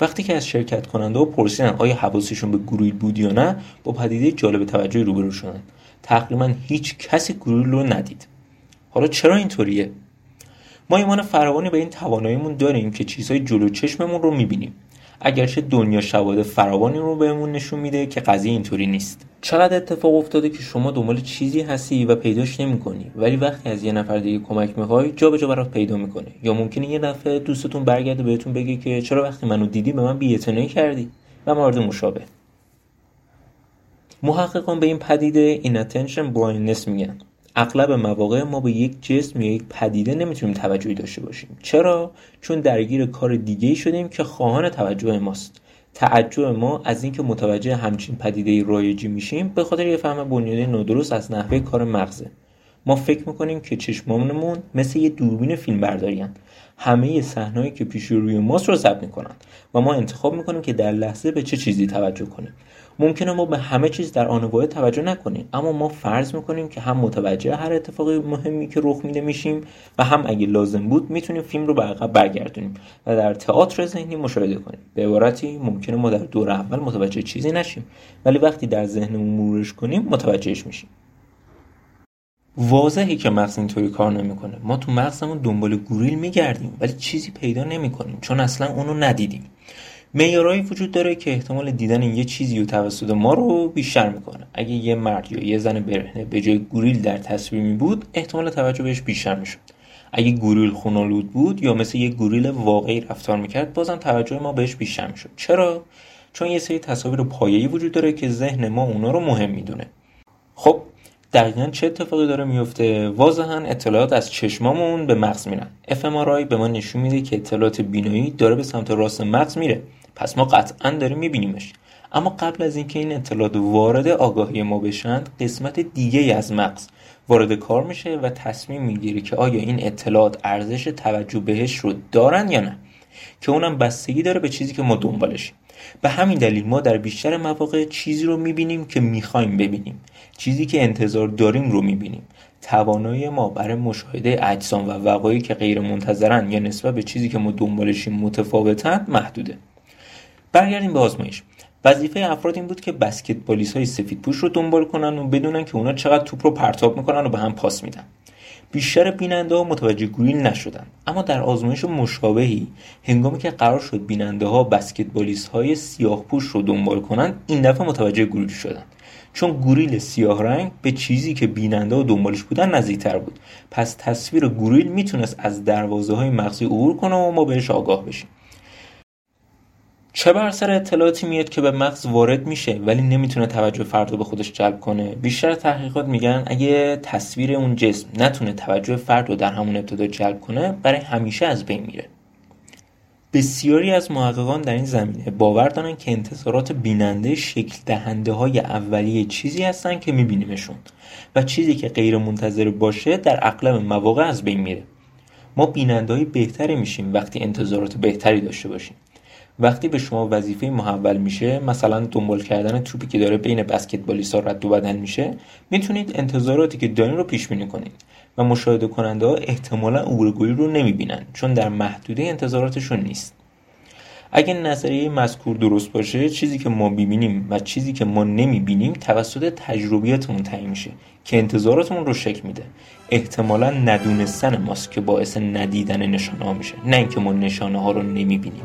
وقتی که از شرکت کننده ها پرسیدن آیا حواسشون به گرویل بود یا نه، با پدیده جالب توجهی روبرو شدن. تقریبا هیچ کسی گرویل رو ندید. حالا چرا اینطوریه؟ ما ایمان فراوانی به این تواناییمون داریم که چیزهای جلو چشممون رو میبینیم، اگرچه دنیا شواهد فراوانی رو بهمون نشون میده که قضیه اینطوری نیست. چقدر اتفاق افتاده که شما دنبال چیزی هستی و پیداش نمی‌کنی، ولی وقتی از یه نفر دیگه کمک می‌خوای جابجا برات پیدا می‌کنه. یا ممکنه یه دفعه دوستتون برگرده بهتون بگه که چرا وقتی منو دیدی به من بی‌اعتنایی کردی و مورد مشابه. محققان به این پدیده inattention blindness میگن. اغلب مواقع ما به یک جسم یا یک پدیده نمیتونیم توجهی داشته باشیم. چرا؟ چون درگیر کار دیگه‌ای شدیم که خواهان توجه ماست. تعجب ما از اینکه متوجه همچین پدیده‌ای رایجی میشیم به خاطر یه فهم بنیادی نادرست از نحوه کار مغزه. ما فکر میکنیم که چشمامون مثل یه دوربین فیلمبردارین، همه صحنه‌ای که پیش روی ماست رو ضبط میکنن و ما انتخاب میکنیم که در لحظه به چه چیزی توجه کنیم. ممکنه ما به همه چیز در آن واحد توجه نکنیم، اما ما فرض میکنیم که هم متوجه هر اتفاق مهمی که رخ میده میشیم و هم اگه لازم بود میتونیم فیلم رو به عقب برگردونیم و در تئاتر ذهنی مشاهده کنیم. به عبارتی ممکنه ما در دور اول متوجه چیزی نشیم، ولی وقتی در ذهنمون مرورش کنیم متوجهش میشیم. واضحه که مغز اینطوری کار نمیکنه. ما تو مغزمون دنبال گوریل میگردیم ولی چیزی پیدا نمیکنیم چون اصلا اونو ندیدیم. معیارهایی وجود داره که احتمال دیدن یه چیزی رو توسط ما رو بیشتر میکنه. اگه یه مرد یا یه زن برهنه به جای گوریل در تصویر می بود، احتمال توجه بهش بیشتر میشد. اگه گوریل خونالود بود یا مثل یه گوریل واقعی رفتار میکرد، بازم توجه ما بهش بیشتر میشد. چرا؟ چون یه سری تصاویر پایه‌ای وجود داره که ذهن ما اونا رو مهم میدونه. خب دقیقاً چه اتفاقی داره میفته؟ واضحاً اطلاعات از چشمامون به مغز میرن. fMRI به ما نشون میده که اطلاعات بینایی داره به سمت راست مغز میره. پس ما قطعاً داریم میبینیمش. اما قبل از اینکه این اطلاعات وارد آگاهی ما بشن، قسمت دیگه از مغز وارد کار میشه و تصمیم میگیره که آیا این اطلاعات ارزش توجه بهش رو دارن یا نه، که اونم بستگی داره به چیزی که ما دنبالشیم. به همین دلیل ما در بیشتر مواقع چیزی رو میبینیم که میخوایم ببینیم، چیزی که انتظار داریم رو میبینیم. توانایی ما برای مشاهده اجسام و وقایعی که غیر منتظرن یا نسبت به چیزی که ما دنبالشیم متفاوتن محدوده. برگردیم به آزمایش. وظیفه افراد این بود که بسکتبالیست‌های سفیدپوش رو دنبال کنن و بدونن که اونا چقدر توپ رو پرتاب میکنن و به هم پاس میدن. بیشتر بیننده‌ها متوجه گوریل نشدن، اما در آزمایش مشابهی هنگامی که قرار شد بیننده‌ها بسکتبالیست‌های سیاهپوش رو دنبال کنن، این دفعه متوجه گوریل شدن، چون گوریل سیاه رنگ به چیزی که بیننده‌ها دنبالش بودن نزدیک‌تر بود. پس تصویر گوریل میتونست از دروازه‌های مغزی عبور کنه و ما بهش آگاه بشیم. چه بر سر اطلاعاتی میاد که به مغز وارد میشه ولی نمیتونه توجه فرد رو به خودش جلب کنه. بیشتر تحقیقات میگن اگه تصویر اون جسم نتونه توجه فرد رو در همون ابتدا جلب کنه، برای همیشه از بین میره. بسیاری از محققان در این زمینه باور دارن که انتظارات بیننده شکل دهنده های اولیه چیزی هستن که میبینیمشون و چیزی که غیر منتظر باشه در اغلب مواقع از بین میره. ما بیننده‌های بهتری میشیم وقتی انتظارات بهتری داشته باشیم. وقتی به شما وظیفه محول میشه، مثلا دنبال کردن توپی که داره بین بسکتبالیست‌ها رد و بدل میشه، میتونید انتظاراتی که دارین رو پیش بینی کنید و مشاهده کننده ها احتمالاً عبور گوریل رو نمیبینن چون در محدوده انتظاراتشون نیست. اگه نظریه مذکور درست باشه، چیزی که ما میبینیم و چیزی که ما نمیبینیم توسط تجربیاتمون تعیین میشه که انتظاراتمون رو شکل میده. احتمالاً ندونستن ماست که باعث ندیدن نشانه‌ها میشه، نه اینکه ما نشانه‌ها رو نمیبینیم.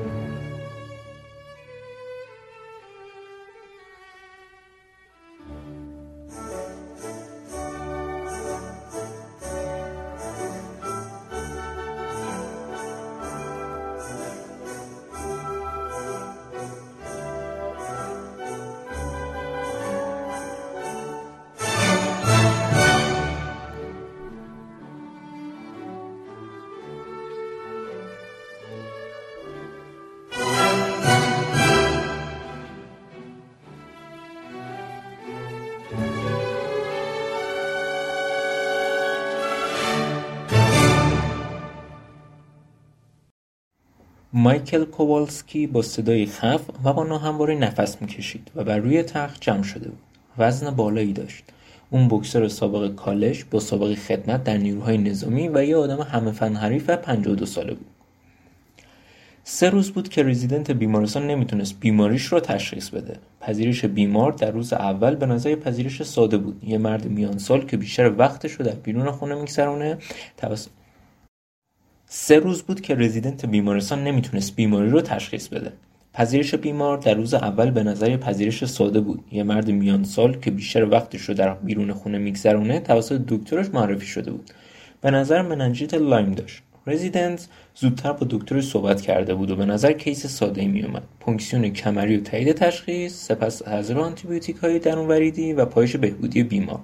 مایکل کووالسکی با صدای خف و با ناهمواری نفس میکشید و بر روی تخت جمع شده بود. وزن بالایی داشت. اون بوکسر سابق کالج با سابقه خدمت در نیروهای نظامی و یه آدم همه فن حریف و 52 ساله بود. 3 روز بود که رزیدنت بیمارستان نمیتونست بیماریش رو تشخیص بده. پذیرش بیمار در روز اول به نظر پذیرش ساده بود. یه مرد میان سال که بیشتر وقتش رو در بیرون خونه میگذرونه. 3 روز بود که رزیدنت بیمارستان نمیتونست بیماری رو تشخیص بده. پذیرش بیمار در روز اول به نظر پذیرش ساده بود. یه مرد میان سال که بیشتر وقتش رو در بیرون خونه میگذرونه توسط دکترش معرفی شده بود. به نظر مننجیت لایم داشت. رزیدنت زودتر با دکترش صحبت کرده بود و به نظر کیس ساده‌ای میومد. پنکسیون کمری و تایید تشخیص، سپس تزریق آنتیبیوتیک‌های درون‌وریدی و پایش بهبودی بیمار.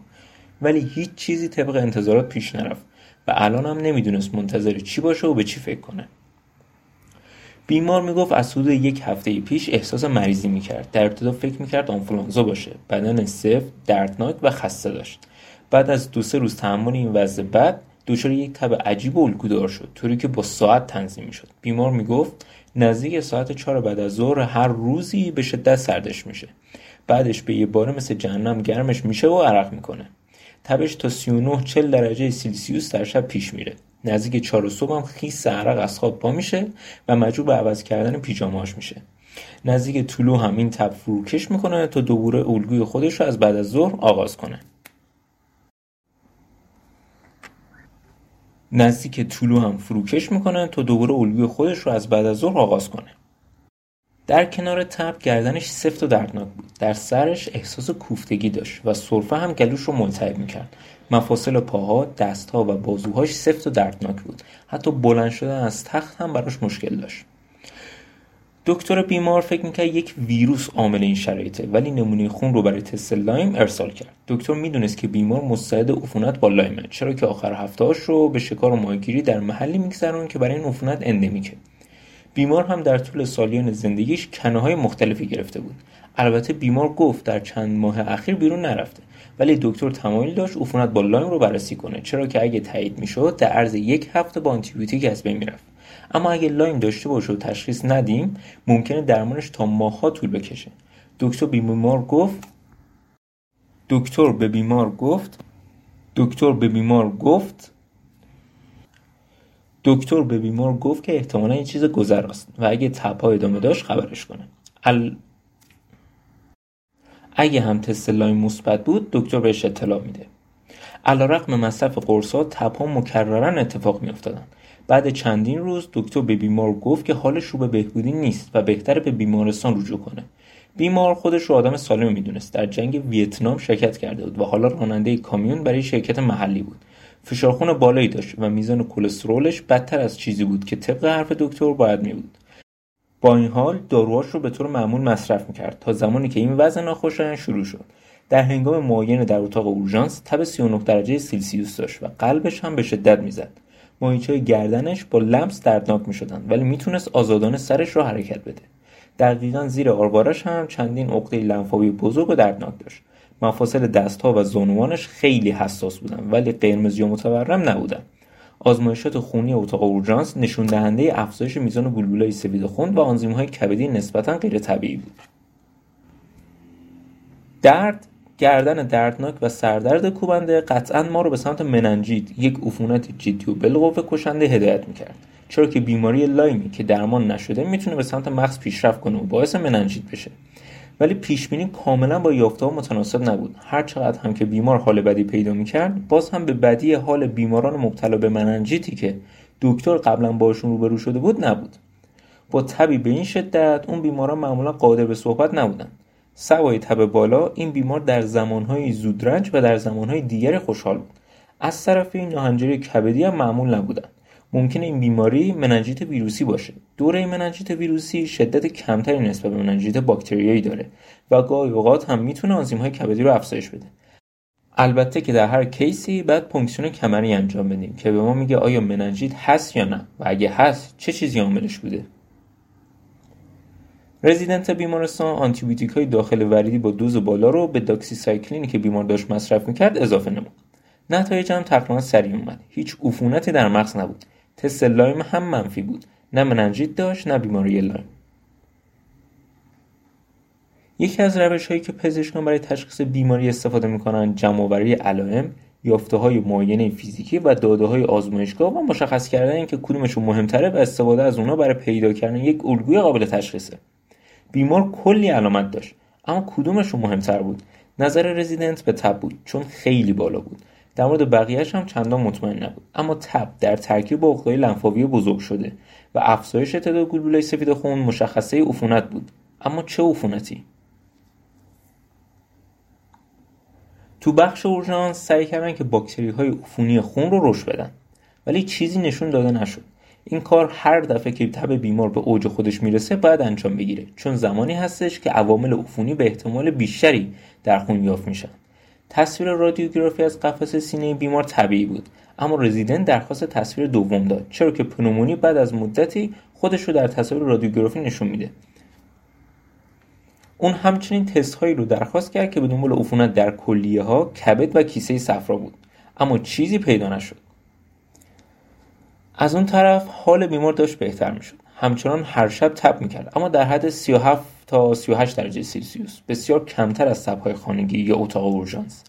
ولی هیچ چیزی طبق انتظارات پیش نرفت و الان هم نمیدونست منتظر چی باشه و به چی فکر کنه. بیمار میگفت از حدود 1 هفته پیش احساس مریضی میکرد. در ابتدا فکر میکرد آنفولانزا باشه. بدن سفت، دردناک و خسته داشت. بعد از 2-3 روز تحمل این وضع بد، دچار یک تب عجیب و الکودار شد، طوری که با ساعت تنظیم میشد. بیمار میگفت نزدیک ساعت 4 بعد از ظهر هر روزی به شدت سردش میشه. بعدش به یه باره مثل جهنم گرمش میشه و عرق میکنه. تبش تا 39-40 درجه سلسیوس در شب پیش میره. نزدیک 4 صبح هم خیس عرق از خواب پا میشه و مجبور به عوض کردن پیژامه‌اش میشه. نزدیک طلوع هم این تب فروکش میکنه تا دوباره الگوی خودش رو از بعد از ظهر آغاز کنه. در کنار تب گردنش سفت و دردناک بود. در سرش احساس کوفتگی داشت و سرفه هم گلوش رو ملتهب میکرد. مفاصل پاها، دستها و بازوهاش سفت و دردناک بود. حتی بلند شدن از تخت هم براش مشکل داشت. دکتر بیمار فکر میکرد یک ویروس عامل این شرایطه، ولی نمونه خون رو برای تست لایم ارسال کرد. دکتر میدونست که بیمار مستعد عفونت با لایمه، چرا که آخر هفته‌اش رو به شکار و ماهیگیری در محلی میگذرون که برای این عفونت اندمیکه. بیمار هم در طول سالیان زندگیش کنه‌های مختلفی گرفته بود. البته بیمار گفت در چند ماه اخیر بیرون نرفته، ولی دکتر تمایل داشت عفونت با لایم رو بررسی کنه، چرا که اگه تایید میشد در عرض یک هفته با آنتی بیوتیک از بین میرفت. اما اگه لایم داشته باشه و تشخیص ندیم، ممکنه درمانش تا ماه‌ها طول بکشه. دکتر به بیمار گفت که احتمالاً این چیز گذراست و اگه تب‌ها ادامه داشت خبرش کنه. اگه هم تست لایم مثبت بود، دکتر بهش اطلاع میده. علیرغم مصرف قرص‌ها، تب‌ها مکرراً اتفاق می‌افتادن. بعد چندین روز دکتر به بیمار گفت که حالش رو به بهبودی نیست و بهتره به بیمارستان رجوع کنه. بیمار خودش رو آدم سالم میدونست. در جنگ ویتنام شرکت کرده بود و حالا راننده کامیون برای شرکت محلی بود. فشارخون بالایی داشت و میزان کلسترولش بدتر از چیزی بود که طبق حرف دکتر باید می بود. با این حال داروهاش رو به طور معمول مصرف میکرد تا زمانی که این وضع ناخوشایند شروع شد. در هنگام معاینه در اتاق اورژانس تب 39 درجه سلسیوس داشت و قلبش هم به شدت میزد. ماهیچه‌های گردنش با لمس دردناک میشدند، ولی میتونست آزادانه سرش رو حرکت بده. دقیقاً زیر آروارش هم چندین عقده لنفاوی بزرگ و دردناک داشت. مفاصل دست‌ها و زانوانش خیلی حساس بودن، ولی قرمز یا متورم نبودن. آزمایشات خونی اتاق اورژانس نشون دهنده افزایش میزان بلبلای سفید خون و آنزیم‌های کبدی نسبتاً غیر طبیعی بود. درد، گردن دردناک و سردرد کوبنده قطعاً ما رو به سمت مننجیت، یک عفونت جدی و بالقوه کشنده هدایت می‌کرد، چرا که بیماری لایمی که درمان نشده میتونه به سمت مغز پیشرفت کنه و باعث مننجیت بشه. ولی پیشبینی کاملا با یافته‌ها متناسب نبود. هر چقدر هم که بیمار حال بدی پیدا می‌کرد، باز هم به بدی حال بیماران مبتلا به مننجیتی که دکتر قبلا باشون روبرو شده بود نبود. با تبی به این شدت اون بیماران معمولا قادر به صحبت نبودن. سوای تب بالا، این بیمار در زمانهای زودرنج و در زمانهای دیگر خوشحال بود. از طرف این ناهنجاری کبدی هم معمول نبودن. ممکنه این بیماری مننجیت ویروسی باشه. دوره مننجیت ویروسی شدت کمتری نسبت به مننجیت باکتریایی داره و گاهی اوقات هم میتونه آنزیم‌های کبدی رو افزایش بده. البته که در هر کیسی بعد پنکشن کمری انجام بدیم که به ما میگه آیا مننجیت هست یا نه و اگه هست چه چیزی عاملش بوده. رزیدنت بیمارستان آنتی بیوتیک‌های داخل وریدی با دوز بالا رو به داکسیسایکلینی که بیمار داشت مصرف میکرد اضافه نمود. نتایج هم تقریبا سریع اومد. هیچ عفونتی در مغز نبود. تست لایم هم منفی بود. نه مننجیت داشت نه بیماری لایم. یکی از روش‌هایی که پزشکان برای تشخیص بیماری استفاده می‌کنند جمع‌آوری علائم، یافته‌های معاینه فیزیکی و داده‌های آزمایشگاه و مشخص کردن اینکه کدومشون مهم‌تره و استفاده از اونها برای پیدا کردن یک الگوی قابل تشخیصه. بیمار کلی علامت داشت، اما کدومشون مهم‌تر بود؟ نظر رزیدنت به تب بود، چون خیلی بالا بود. در مورد بقیه‌اش هم چندان مطمئن نبود، اما تب در ترکیب با عقده‌های لنفاوی بزرگ شده و افزایش تعداد گلوله‌های سفید خون مشخصه عفونت بود. اما چه عفونتی؟ تو بخش اورژانس سعی کردن که باکتری‌های عفونی خون رو رشد بدن، ولی چیزی نشون داده نشد. این کار هر دفعه که تب بیمار به اوج خودش میرسه باید انجام بگیره، چون زمانی هستش که عوامل عفونی به احتمال بیشتری در خون یافت میشن. تصویر رادیوگرافی از قفسه سینه بیمار طبیعی بود، اما رزیدنت درخواست تصویر دوم داد، چرا که پنومونی بعد از مدتی خودش رو در تصاویر رادیوگرافی نشون میده. اون همچنین تست هایی رو درخواست کرد که به دنبال عفونت در کلیه ها، کبد و کیسه صفرا بود، اما چیزی پیدا نشد. از اون طرف حال بیمار داشت بهتر میشد. همچنان هر شب تب میکرد، اما در حد 37 تا 38 درجه سلسیوس، بسیار کمتر از تب‌های خانگی یا اتاق اورژانس.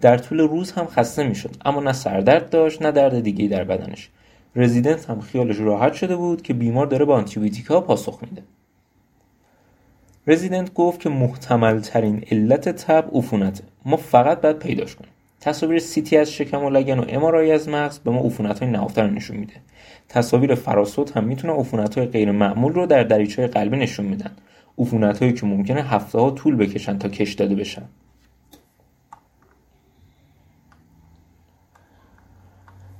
در طول روز هم خسته میشد، اما نه سردرد داشت نه درد دیگه‌ای در بدنش. رزیدنت هم خیالش راحت شده بود که بیمار داره با آنتیبیوتیک‌ها پاسخ میده. رزیدنت گفت که محتمل ترین علت تب عفونته. ما فقط باید پیداش کنیم. تصاویر سیتی از شکم و لگن و ام‌آرآی از مغز به ما عفونت‌های نهفته رو نشون میده. تصاویر فراسوت هم میتونه عفونت‌های غیر معمول رو در دریچه قلبی نشون میدن. عفونت‌هایی که ممکنه هفته‌ها طول بکشن تا کش داده بشن.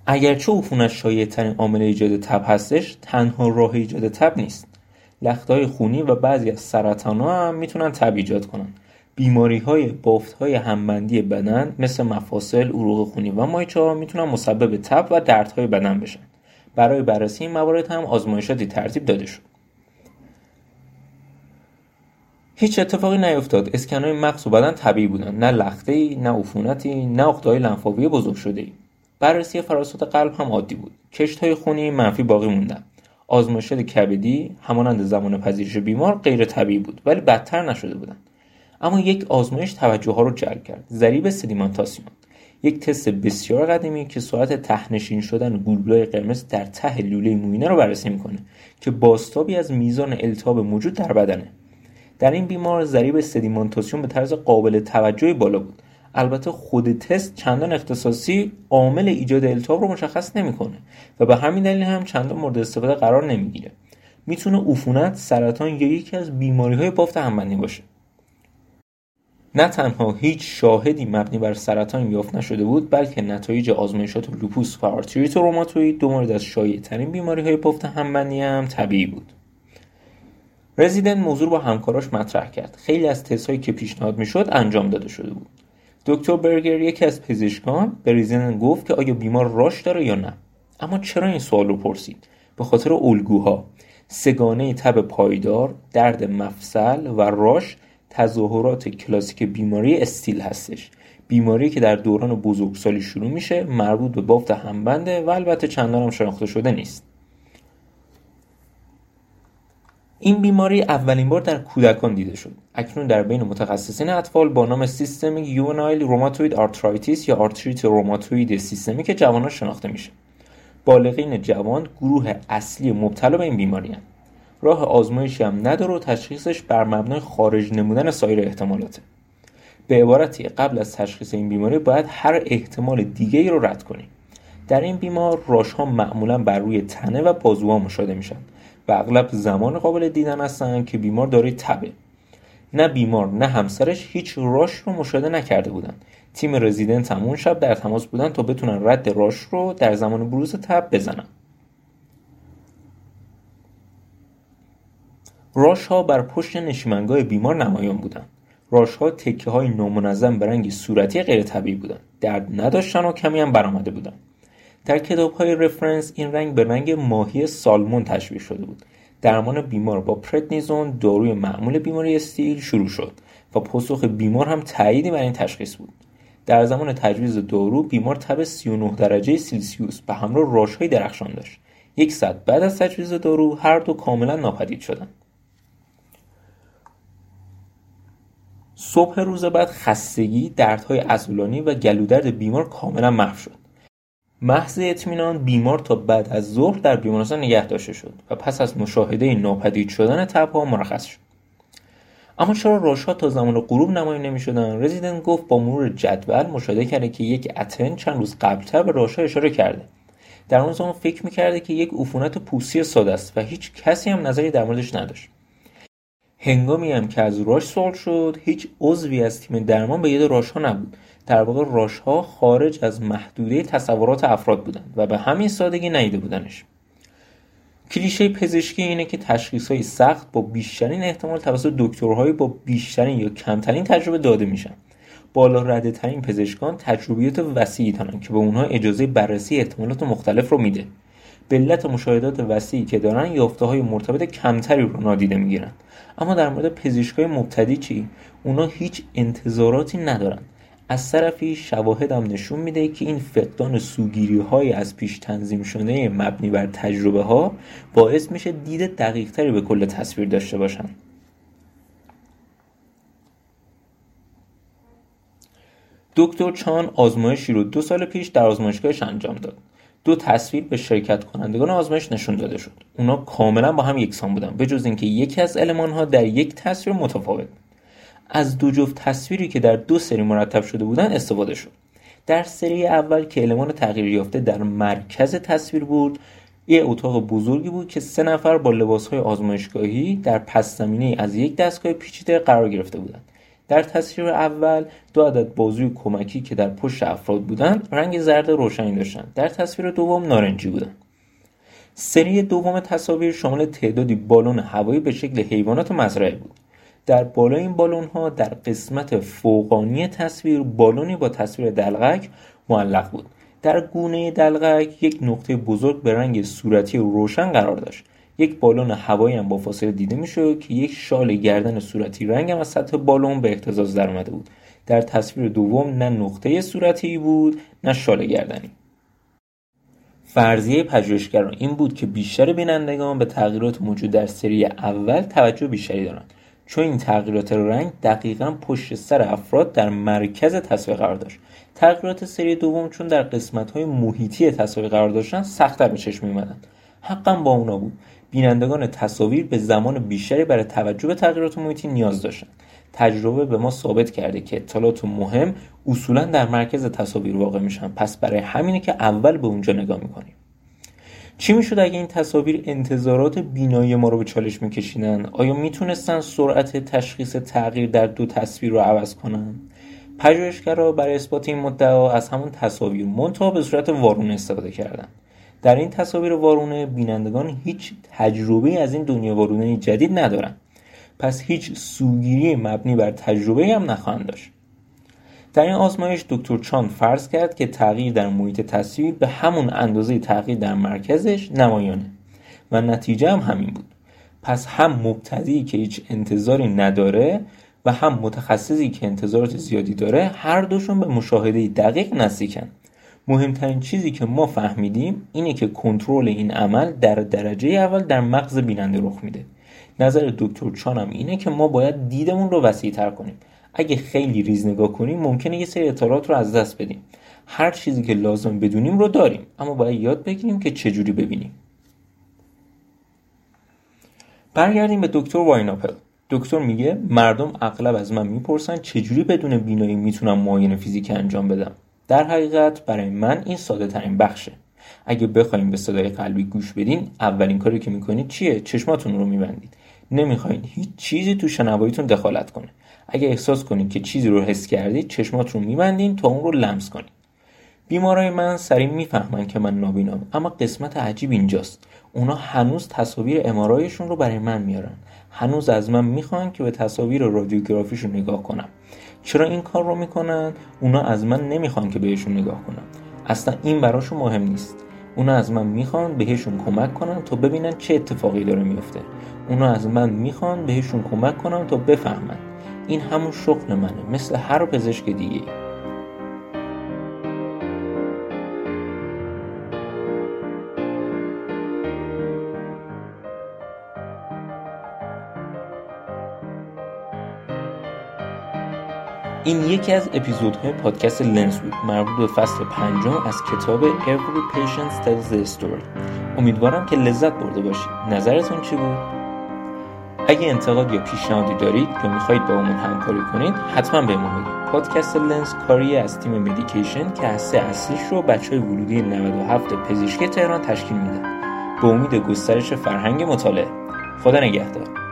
اگرچه عفونت شایع‌ترین عامل ایجاد تب هستش، تنها راه ایجاد تب نیست. لخته‌های خونی و بعضی از سرطان‌ها هم میتونن تب ایجاد کنن. بیماری‌های بافت‌های همبندی بدن مثل مفاصل، عروق خونی و مایچه‌ها میتونن مسبب تب و دردهای بدن بشن. برای بررسی این موارد هم آزمایشاتی ترتیب داده شد. هیچ اتفاقی نیفتاد. اسکن‌های مغز و بدن طبیعی بودن. نه لخته‌ای، نه عفونتی، نه عقده‌های لنفاوی بزرگ شده‌ای. بررسی فراسوت قلب هم عادی بود. کشت‌های خونی منفی باقی موندن. آزمایشات کبدی همانند زمان پذیرش بیمار غیر طبیعی بود، ولی بدتر نشده بودند. اما یک آزمایش توجه‌ها رو جلب کرد. ضریب سدیمنتاسیون، یک تست بسیار قدیمی که سرعت ته‌نشین شدن گلبوله‌های قرمز در ته لوله موینه رو بررسی می‌کنه که بازتابی از میزان التهاب موجود در بدنه. در این بیمار ضریب سدیمنتاسیون به طرز قابل توجهی بالا بود. البته خود تست چندان اختصاصی عامل ایجاد التهاب رو مشخص نمی‌کنه و به همین دلیل هم چندان مورد استفاده قرار نمی‌گیره. میتونه عفونت، سرطان یا یکی از بیماری‌های بافت همبندی باشه. نه تنها هیچ شاهدی مبنی بر سرطان یافت نشده بود، بلکه نتایج آزمایشات لوپوس و آرتریت روماتوید، دو مورد از شایع‌ترین بیماری‌های بافت همبندی هم طبیعی بود. رزیدنت موضوع با همکاراش مطرح کرد. خیلی از تست‌هایی که پیشنهاد می‌شد انجام داده شده بود. دکتر برگر، یکی از پزشکان، به رزیدنت گفت که آیا بیمار راش داره یا نه. اما چرا این سوال رو پرسید؟ به خاطر الگوها. سگانه تب پایدار، درد مفصل و راش تظاهرات کلاسیک بیماری استیل هستش. بیماری که در دوران بزرگسالی شروع میشه، مربوط به بافت همبنده و البته چندان هم شناخته شده نیست. این بیماری اولین بار در کودکان دیده شد. اکنون در بین متخصصین اطفال با نام سیستمیک جوونایل روماتوید آرترایتیس یا آرتریت روماتوید سیستمیک جوانان شناخته میشه. بالغین جوان گروه اصلی مبتلا به این بیماری هستند. راه آزمایشی هم نداره و تشخیصش بر مبنای خارج نمودن سایر احتمالاته. به عبارتی قبل از تشخیص این بیماری باید هر احتمال دیگه‌ای رو رد کنیم. در این بیمار راش‌ها معمولاً بر روی تنه و بازوها مشاهده میشن و اغلب زمان قابل دیدن هستند که بیمار دارای تبه. نه بیمار نه همسرش هیچ راش رو مشاهده نکرده بودن. تیم رزیدنت هم اون شب در تماس بودن تا بتونن رد راش رو در زمان بروز تب بزنن. راش ها بر پشت نشیمنگاه بیمار نمایان بودن. راش ها تکه های نامنظم به رنگ صورتی غیر طبیعی بودن. درد نداشتن و کمی هم برآمده بودن. در کتاب‌های رفرنس این رنگ به رنگ ماهی سالمون تشبیه شده بود. درمان بیمار با پردنیزون، داروی معمول بیماری استیل، شروع شد و پاسخ بیمار هم تأییدی برای این تشخیص بود. در زمان تجویز دارو بیمار تب 39 درجه سلسیوس به همراه راش‌های درخشان داشت. یک ساعت بعد از تجویز دارو هر دو کاملا ناپدید شدند. صبح روز بعد خستگی، دردهای عضلانی و گلودرد بیمار کاملا محو شد. محض اطمینان بیمار تا بعد از ظهر در بیمارستان نگه داشته شد و پس از مشاهده ناپدید شدن تب‌ها مرخص شد. اما چرا راش‌ها تا زمان غروب نمایان نمی‌شدن؟ رزیدنت گفت با مرور جدول مشاهده کرده که یک اتن چند روز قبل‌تر به راش‌ها اشاره کرده. در اون زمان فکر می‌کرده که یک عفونت پوستی ساده است و هیچ کسی هم نظری در موردش نداشت. هنگامی هم که از راش سوال شد، هیچ عضوی از تیم درمان به یاد راش‌ها نبود. در واقع راش‌ها خارج از محدوده تصورات افراد بودند و به همین سادگی ندیده بودنش. کلیشه پزشکی اینه که تشخیص‌های سخت با بیشترین احتمال توسط دکترهای با بیشترین یا کمترین تجربه داده میشن. بالا رده‌ترین پزشکان تجربیات وسیعی دارن که به اونها اجازه بررسی احتمالات مختلف رو میده. به علت مشاهدات وسیعی که دارن یافته‌های مرتبط کمتری رو نادیده میگیرن. اما در مورد پزشکای مبتدی چی؟ اونا هیچ انتظاراتی ندارن. از طرفی شواهد هم نشون میده که این فقدان سوگیری های از پیش تنظیم شده مبنی بر تجربه ها باعث میشه دید دقیق تری به کل تصویر داشته باشن. دکتر چان آزمایشی رو 2 سال پیش در آزمایشگاهش انجام داد. 2 تصویر به شرکت کنندگان آزمایش نشون داده شد. اونا کاملا با هم یکسان بودن به جز اینکه یکی از المان‌ها در یک تصویر متفاوت. از 2 جفت تصویری که در 2 سری مرتب شده بودن استفاده شد. در سری اول که المان تغییر یافته در مرکز تصویر بود، یه اتاق بزرگی بود که 3 نفر با لباس‌های آزمایشگاهی در پس زمینه از یک دستگاه پیچیده قرار گرفته بودند. در تصویر اول 2 عدد بازوی کمکی که در پشت افراد بودند رنگ زرد روشنی داشتند. در تصویر دوم نارنجی بودند. سری دوم تصاویر شامل تعدادی بالون هوایی به شکل حیوانات مزرعه بود. در بالای این بالون‌ها در قسمت فوقانی تصویر بالونی با تصویر دلغک معلق بود. در گونه دلغک یک نقطه بزرگ به رنگ صورتی روشن قرار داشت. یک بالون هوایی هم با فاصله دیده میشد که یک شال گردن صورتی رنگ هم از سطح بالون به اهتزاز در آمده بود. در تصویر دوم نه نقطه صورتی بود نه شال گردنی. فرضیه پژوهشگران این بود که بیشتر بینندگان به تغییرات موجود در سری اول توجه بیشتری دارند، چون این تغییرات رنگ دقیقاً پشت سر افراد در مرکز تصویر قرار داشت. تغییرات سری دوم چون در قسمت‌های محیطی تصویر قرار داشتن سخت‌تر به چشم می‌آمدند. حقاً با اونا بود. بینندگان تصاویر به زمان بیشتری برای توجه به تغییرات محیطی نیاز داشتند. تجربه به ما ثابت کرده که اطلاعات مهم اصولاً در مرکز تصاویر واقع میشن، پس برای همینه که اول به اونجا نگاه می‌کنیم. چی میشد اگه این تصاویر انتظارات بینایی ما رو به چالش میکشیدن؟ آیا میتونستن سرعت تشخیص تغییر در 2 تصویر رو عوض کنن؟ پژوهشگرها برای اثبات این مدعا از همون تصاویر منتها به صورت وارونه استفاده کردن. در این تصاویر وارونه بینندگان هیچ تجربه از این دنیای وارونه جدید ندارن، پس هیچ سوگیری مبنی بر تجربه هم نخواهند داشت. در این آزمایش دکتر چان فرض کرد که تغییر در محیط تصویر به همون اندازه تغییر در مرکزش نمایانه و نتیجه هم همین بود. پس هم مبتدی که هیچ انتظاری نداره و هم متخصصی که انتظارات زیادی داره هر دوشون به مشاهده دقیق نزدیکن. مهمترین چیزی که ما فهمیدیم اینه که کنترل این عمل در درجه اول در مغز بیننده رخ میده. نظر دکتر چان هم اینه که ما باید دیدمون رو وسیع‌تر کنیم. اگه خیلی ریز نگاه کنیم ممکنه یه سری اطلاعات رو از دست بدیم. هر چیزی که لازم بدونیم رو داریم، اما باید یاد بگیریم که چجوری ببینیم. برگردیم به دکتر واینپل. دکتر میگه مردم اغلب از من میپرسن چجوری بدون بینایی میتونم معاینه فیزیکی انجام بدم. در حقیقت برای من این ساده ترین بخشه. اگه بخوایم به صدای قلبی گوش بدین، اولین کاری که میکنید چیه؟ چشماتون رو میبندید. نمیخواین هیچ چیزی تو شنواییتون دخالت کنه. اگه احساس کنید که چیزی رو حس کردید، چشمات رو میبندین تا اون رو لمس کنید. بیمارای من سریع میفهمن که من نابینام، اما قسمت عجیب اینجاست. اونا هنوز تصاویر ام‌آرآیشون رو برای من میارن. هنوز از من میخوان که به تصاویر رادیوگرافیشون نگاه کنم. چرا این کار رو میکنن؟ اونا از من نمیخوان که بهشون نگاه کنم. اصلا این براشون مهم نیست. اونا از من میخوان بهشون کمک کنم تا ببینن چه اتفاقی داره میفته. اونا از من میخوان بهشون کمک کنم تا بفهمن. این همون شغل منه، مثل هر پزشک دیگه. این یکی از اپیزودهای پادکست لنز بود، مربوط به فصل 5 از کتاب Every Patient Tells a Story. امیدوارم که لذت برده باشید. نظرتون چی بود؟ اگه انتقاد یا پیشنهادی دارید که میخواید با همون همکاری کنید حتما به ما بگید. پادکست لنز کاری از تیم مدیکیشن که هسته اصلیش رو بچهای ورودی 97 پزشکی تهران تشکیل میدن، به امید گسترش فرهنگ مطالعه. خدا نگهدار.